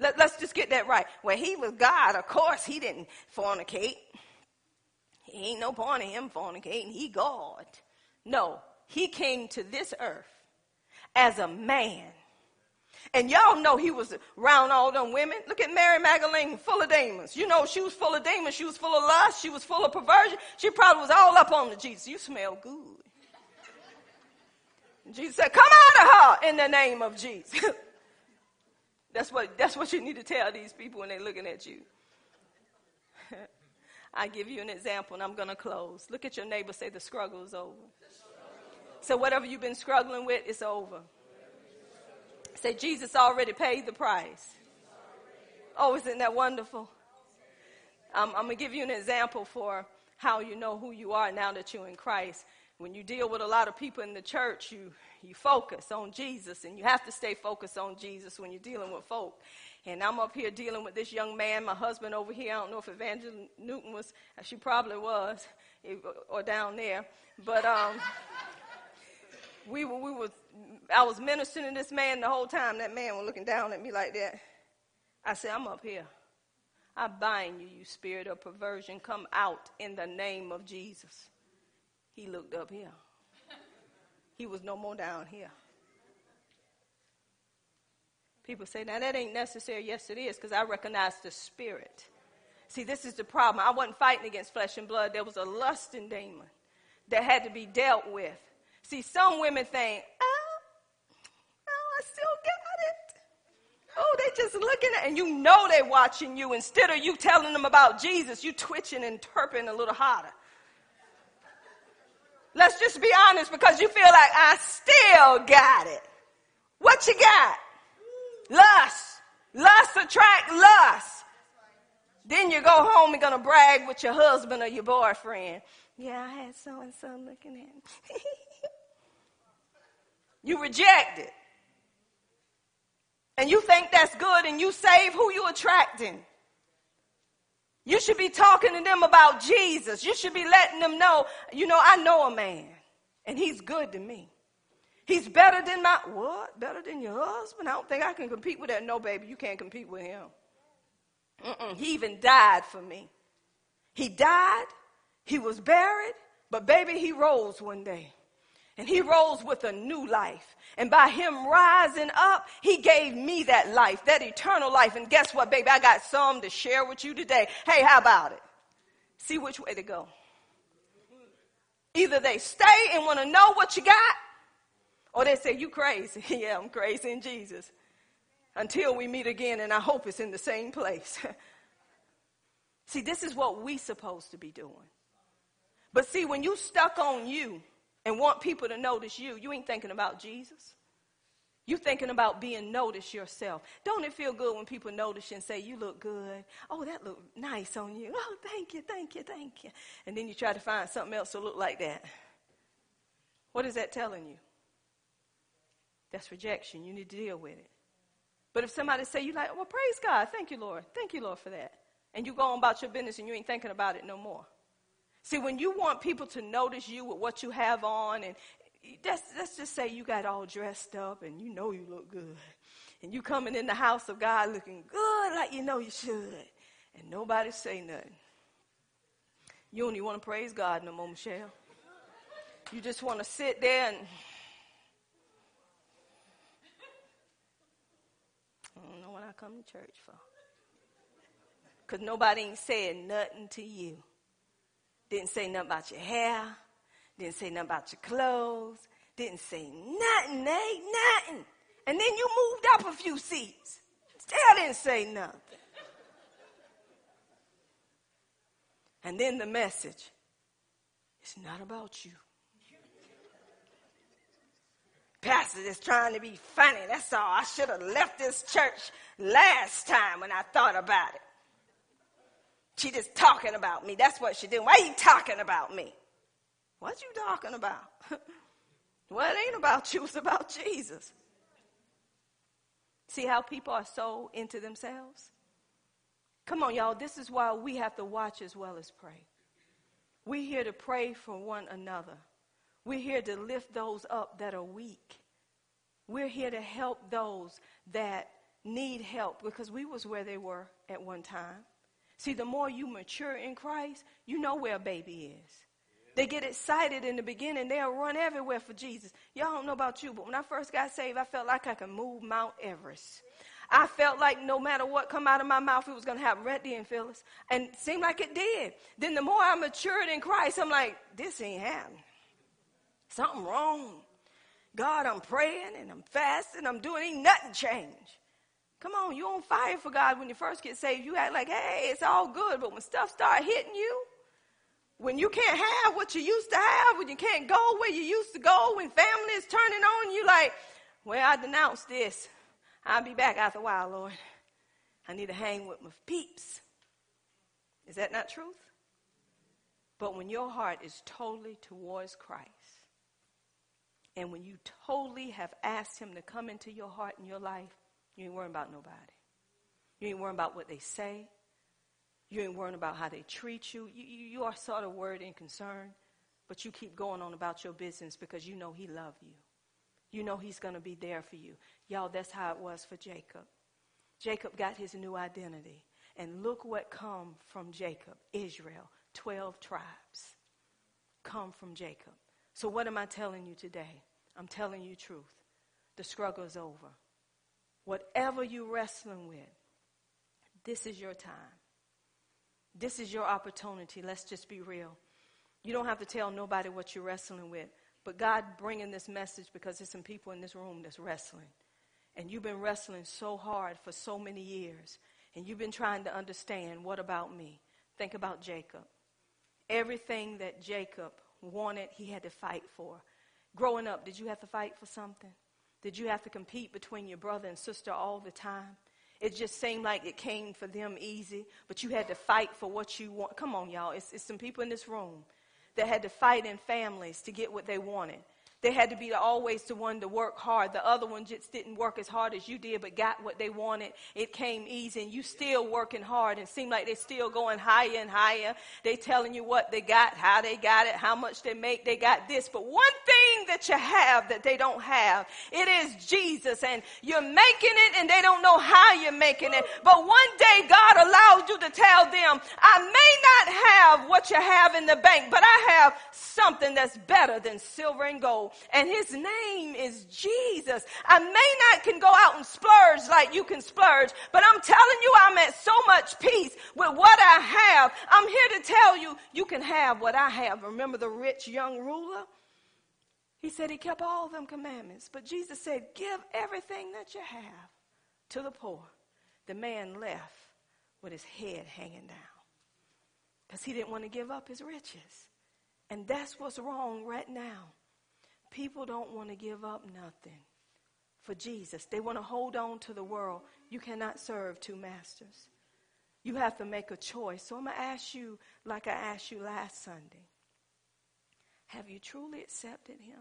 Let, let's just get that right. When he was God, of course, he didn't fornicate. He ain't no point in him fornicating. He God. No, he came to this earth as a man. And y'all know he was around all them women. Look at Mary Magdalene, full of demons. You know, she was full of demons. She was full of lust. She was full of perversion. She probably was all up on the Jesus. You smell good. And Jesus said, come out of her in the name of Jesus. That's what, that's what you need to tell these people when they're looking at you. I give you an example, and I'm going to close. Look at your neighbor, say the struggle is over. So whatever you've been struggling with, it's over. Say, Jesus already paid the price. Oh, isn't that wonderful? Um, I'm going to give you an example for how you know who you are now that you're in Christ. When you deal with a lot of people in the church, you, you focus on Jesus, and you have to stay focused on Jesus when you're dealing with folk. And I'm up here dealing with this young man, my husband over here. I don't know if Evangeline Newton was, she probably was, or down there. But um, we were, we were, I was ministering to this man the whole time. That man was looking down at me like that. I said, I'm up here. I bind you, you spirit of perversion. Come out in the name of Jesus. He looked up here. He was no more down here. People say, now that ain't necessary. Yes, it is, because I recognize the spirit. See, this is the problem. I wasn't fighting against flesh and blood. There was a lusting demon that had to be dealt with. See, some women think, oh, oh, I still got it. Oh, they just looking at, and you know they watching you. Instead of you telling them about Jesus, you twitching and turping a little harder. Let's just be honest, because you feel like I still got it. What you got? Lust. Lust attract lust. Then you go home and gonna brag with your husband or your boyfriend. Yeah, I had so and so looking at me. You reject it. And you think that's good, and you save who you attracting. You should be talking to them about Jesus. You should be letting them know, you know, I know a man, and he's good to me. He's better than my, what? Better than your husband? I don't think I can compete with that. No, baby, you can't compete with him. Mm-mm. He even died for me. He died. He was buried. But, baby, he rose one day. And he rose with a new life. And by him rising up, he gave me that life, that eternal life. And guess what, baby? I got some to share with you today. Hey, how about it? See which way to go. Either they stay and want to know what you got, or they say, you crazy. Yeah, I'm crazy in Jesus. Until we meet again, and I hope it's in the same place. See, this is what we supposed to be doing. But see, when you stuck on you, and want people to notice you, you ain't thinking about Jesus. You thinking about being noticed yourself. Don't it feel good when people notice you and say, you look good. Oh, that look nice on you. Oh, thank you, thank you, thank you. And then you try to find something else to look like that. What is that telling you? That's rejection. You need to deal with it. But if somebody say, you like, well, praise God. Thank you, Lord. Thank you, Lord, for that. And you go on about your business and you ain't thinking about it no more. See, when you want people to notice you with what you have on, and that's, let's just say you got all dressed up and you know you look good. And you coming in the house of God looking good like you know you should. And nobody say nothing. You don't even want to praise God no more, Michelle. You just want to sit there and... I don't know what I come to church for. Because nobody ain't saying nothing to you. Didn't say nothing about your hair. Didn't say nothing about your clothes. Didn't say nothing, ain't nothing. And then you moved up a few seats. Still didn't say nothing. And then the message, it's not about you. Pastor is trying to be funny. That's all. I should have left this church last time when I thought about it. She just talking about me. That's what she did. Why you talking about me? What you talking about? Well, it ain't about you. It's about Jesus. See how people are so into themselves? Come on, y'all. This is why we have to watch as well as pray. We're here to pray for one another. We're here to lift those up that are weak. We're here to help those that need help because we was where they were at one time. See, the more you mature in Christ, you know where a baby is. They get excited in the beginning. They'll run everywhere for Jesus. Y'all don't know about you, but when I first got saved, I felt like I could move Mount Everest. I felt like no matter what come out of my mouth, it was going to happen right then, Phyllis. And it seemed like it did. Then the more I matured in Christ, I'm like, this ain't happening. Something wrong. God, I'm praying and I'm fasting. I'm doing, ain't nothing change. Come on, you on fire for God when you first get saved. You act like, hey, it's all good. But when stuff start hitting you, when you can't have what you used to have, when you can't go where you used to go, when family is turning on you, like, well, I denounce this. I'll be back after a while, Lord. I need to hang with my peeps. Is that not truth? But when your heart is totally towards Christ, and when you totally have asked him to come into your heart and your life, you ain't worrying about nobody. You ain't worrying about what they say. You ain't worrying about how they treat you. You, you, you are sort of worried and concerned, but you keep going on about your business because you know he loves you. You know he's going to be there for you. Y'all, that's how it was for Jacob. Jacob got his new identity. And look what come from Jacob. Israel, twelve tribes come from Jacob. So what am I telling you today? I'm telling you truth. The struggle is over. Whatever you're wrestling with, this is your time. This is your opportunity. Let's just be real. You don't have to tell nobody what you're wrestling with. But God bringing this message because there's some people in this room that's wrestling. And you've been wrestling so hard for so many years. And you've been trying to understand, what about me? Think about Jacob. Everything that Jacob wanted, he had to fight for. Growing up, did you have to fight for something? Did you have to compete between your brother and sister all the time? It just seemed like it came for them easy, but you had to fight for what you want. Come on, y'all. It's, it's some people in this room that had to fight in families to get what they wanted. They had to be always the one to work hard. The other one just didn't work as hard as you did, but got what they wanted. It came easy, and you still working hard, and seem like they're still going higher and higher. They telling you what they got, how they got it, how much they make. They got this, but one thing that you have that they don't have, it is Jesus, and you're making it, and they don't know how you're making it. But one day, God allowed you to tell them, I may not have what you have in the bank, but I have something that's better than silver and gold. And his name is Jesus. I may not can go out and splurge like you can splurge, but I'm telling you, I'm at so much peace with what I have. I'm here to tell you, you can have what I have. Remember the rich young ruler? He said he kept all them commandments, but Jesus said, give everything that you have to the poor. The man left with his head hanging down because he didn't want to give up his riches. And that's what's wrong right now. People don't want to give up nothing for Jesus. They want to hold on to the world. You cannot serve two masters. You have to make a choice. So I'm going to ask you like I asked you last Sunday. Have you truly accepted him?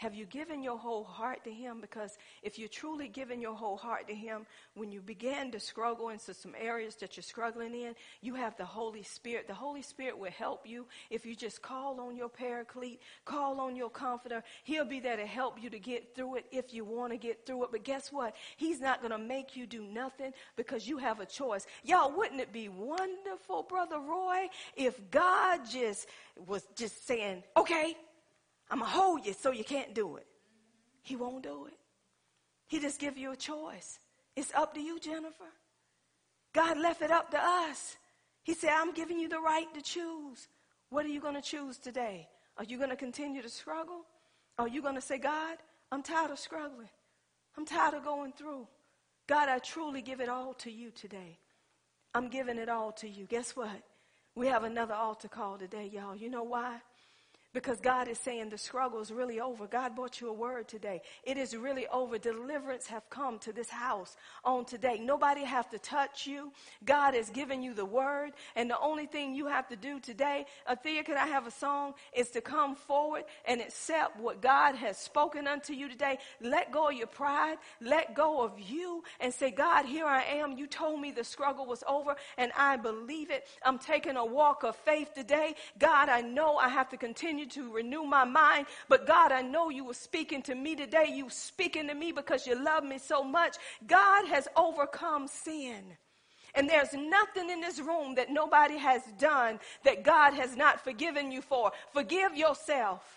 Have you given your whole heart to him? Because if you're truly giving your whole heart to him, when you begin to struggle into some areas that you're struggling in, you have the Holy Spirit. The Holy Spirit will help you. If you just call on your paraclete, call on your comforter, he'll be there to help you to get through it if you want to get through it. But guess what? He's not going to make you do nothing because you have a choice. Y'all, wouldn't it be wonderful, Brother Roy, if God just was just saying, okay, I'm going to hold you so you can't do it. He won't do it. He just give you a choice. It's up to you, Jennifer. God left it up to us. He said, I'm giving you the right to choose. What are you going to choose today? Are you going to continue to struggle? Are you going to say, God, I'm tired of struggling. I'm tired of going through. God, I truly give it all to you today. I'm giving it all to you. Guess what? We have another altar call today, y'all. You know why? Because God is saying the struggle is really over. God brought you a word today. It is really over. Deliverance have come to this house on today. Nobody have to touch you. God has given you the word. And the only thing you have to do today, Athea, can I have a song, is to come forward and accept what God has spoken unto you today. Let go of your pride. Let go of you and say, God, here I am. You told me the struggle was over and I believe it. I'm taking a walk of faith today. God, I know I have to continue to renew my mind, but God, I know you were speaking to me today. You were speaking to me because you love me so much. God has overcome sin. And there's nothing in this room that nobody has done that God has not forgiven you for. Forgive yourself.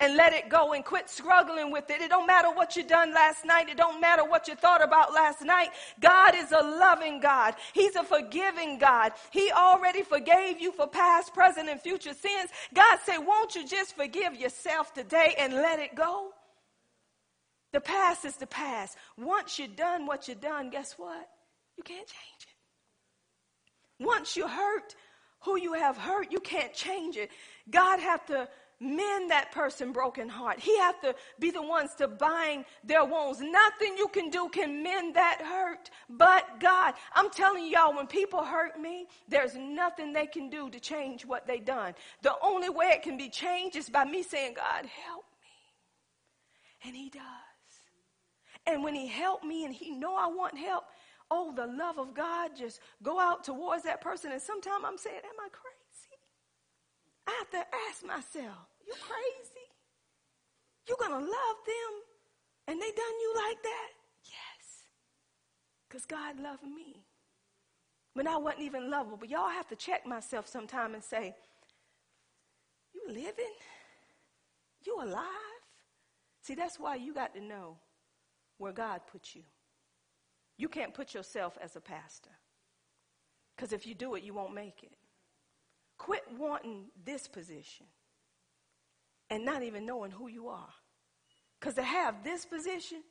And let it go and quit struggling with it. It don't matter what you done last night. It don't matter what you thought about last night. God is a loving God. He's a forgiving God. He already forgave you for past, present, and future sins. God said, won't you just forgive yourself today and let it go? The past is the past. Once you've done what you've done, guess what? You can't change it. Once you hurt who you have hurt, you can't change it. God have to mend that person broken heart. He have to be the ones to bind their wounds. Nothing you can do can mend that hurt but God. I'm telling y'all, when people hurt me, there's nothing they can do to change what they done. The only way it can be changed is by me saying, God, help me. And he does. And when he helped me and he know I want help, oh, the love of God just go out towards that person. And sometimes I'm saying, am I crazy? I have to ask myself, you crazy? You're going to love them and they done you like that? Yes, because God loved me when I wasn't even lovable. But y'all have to check myself sometime and say, you living? You alive? See, that's why you got to know where God put you. You can't put yourself as a pastor, because if you do it, you won't make it. Quit wanting this position and not even knowing who you are. Because to have this position,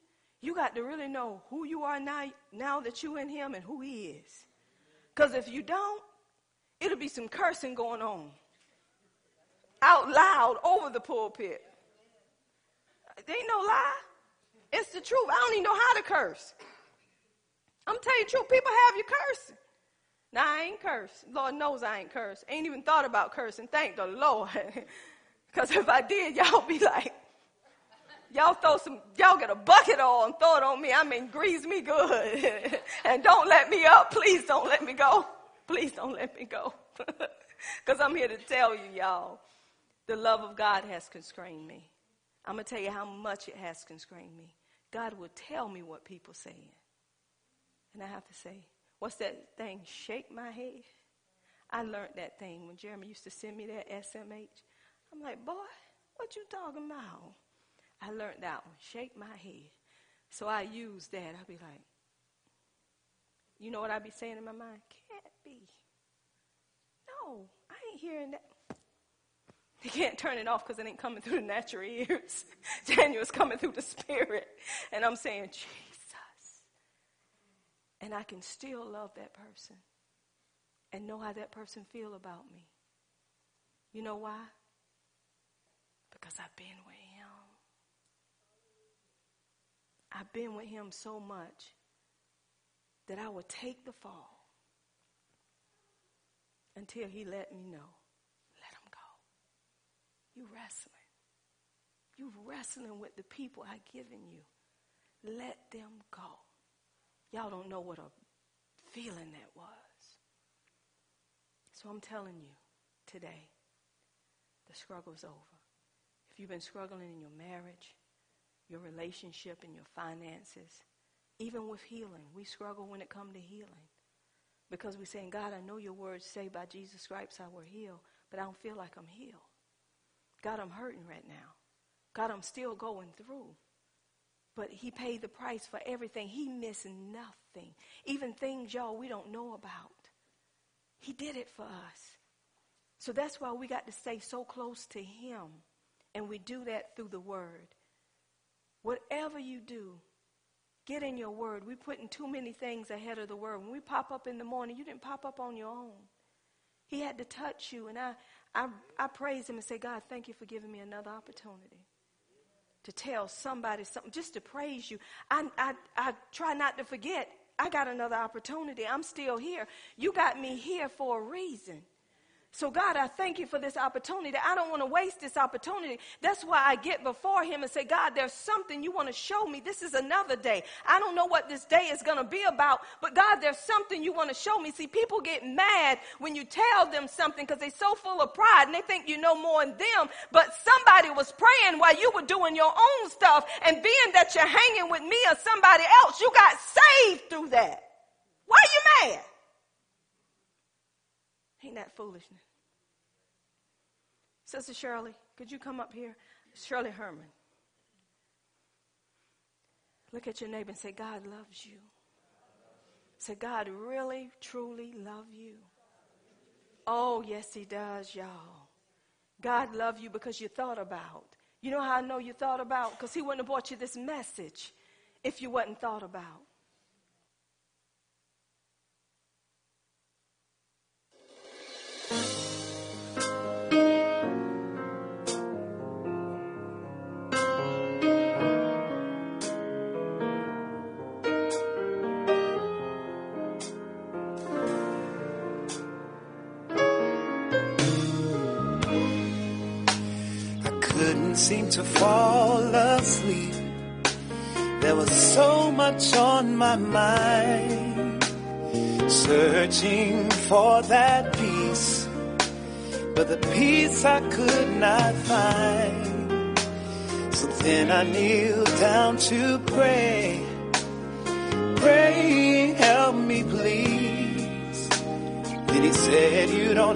you got to really know who you are now, now that you're in him and who he is. Because if you don't, it'll be some cursing going on out loud over the pulpit. There ain't no lie. It's the truth. I don't even know how to curse. I'm telling you the truth. People have you cursing. Now, I ain't cursed. Lord knows I ain't cursed. Ain't even thought about cursing. Thank the Lord. Because if I did, y'all be like, y'all throw some, y'all get a bucket all and throw it on me. I mean, grease me good. And don't let me up. Please don't let me go. Please don't let me go. Because I'm here to tell you, y'all, the love of God has constrained me. I'm going to tell you how much it has constrained me. God will tell me what people saying. And I have to say, what's that thing? Shake my head. I learned that thing when Jeremy used to send me that S M H. I'm like, boy, what you talking about? I learned that one. Shake my head. So I use that. I'll be like, you know what I be saying in my mind? Can't be. No, I ain't hearing that. You can't turn it off because it ain't coming through the natural ears. Daniel's coming through the spirit. And I'm saying, Jesus. And I can still love that person and know how that person feel about me. You know why? Because I've been with him. I've been with him so much that I would take the fall until he let me know, let him go. You wrestling. You're wrestling with the people I've given you. Let them go. Y'all don't know what a feeling that was. So I'm telling you today, the struggle's over. If you've been struggling in your marriage, your relationship, and your finances, even with healing, we struggle when it comes to healing. Because we're saying, God, I know your words say by Jesus' stripes I were healed, but I don't feel like I'm healed. God, I'm hurting right now. God, I'm still going through. But he paid the price for everything. He missed nothing. Even things, y'all, we don't know about. He did it for us. So that's why we got to stay so close to him. And we do that through the word. Whatever you do, get in your word. We're putting too many things ahead of the word. When we pop up in the morning, you didn't pop up on your own. He had to touch you. And I, I, I praise him and say, God, thank you for giving me another opportunity to tell somebody something, just to praise you. I, I, I try not to forget. I got another opportunity. I'm still here. You got me here for a reason. So, God, I thank you for this opportunity. I don't want to waste this opportunity. That's why I get before him and say, God, there's something you want to show me. This is another day. I don't know what this day is going to be about, but, God, there's something you want to show me. See, people get mad when you tell them something because they're so full of pride and they think you know more than them. But somebody was praying while you were doing your own stuff, and being that you're hanging with me or somebody else, you got saved through that. Why are you mad? Ain't that foolishness? Sister Shirley, could you come up here? Shirley Herman. Look at your neighbor and say, God loves you. Say, God really, truly love you. Oh, yes, he does, y'all. God love you because you thought about. You know how I know you thought about? Because he wouldn't have brought you this message if you wasn't thought about. Seemed to fall asleep. There was so much on my mind, searching for that peace, but the peace I could not find. So then I kneeled down to pray, praying, help me please. Then he said, you don't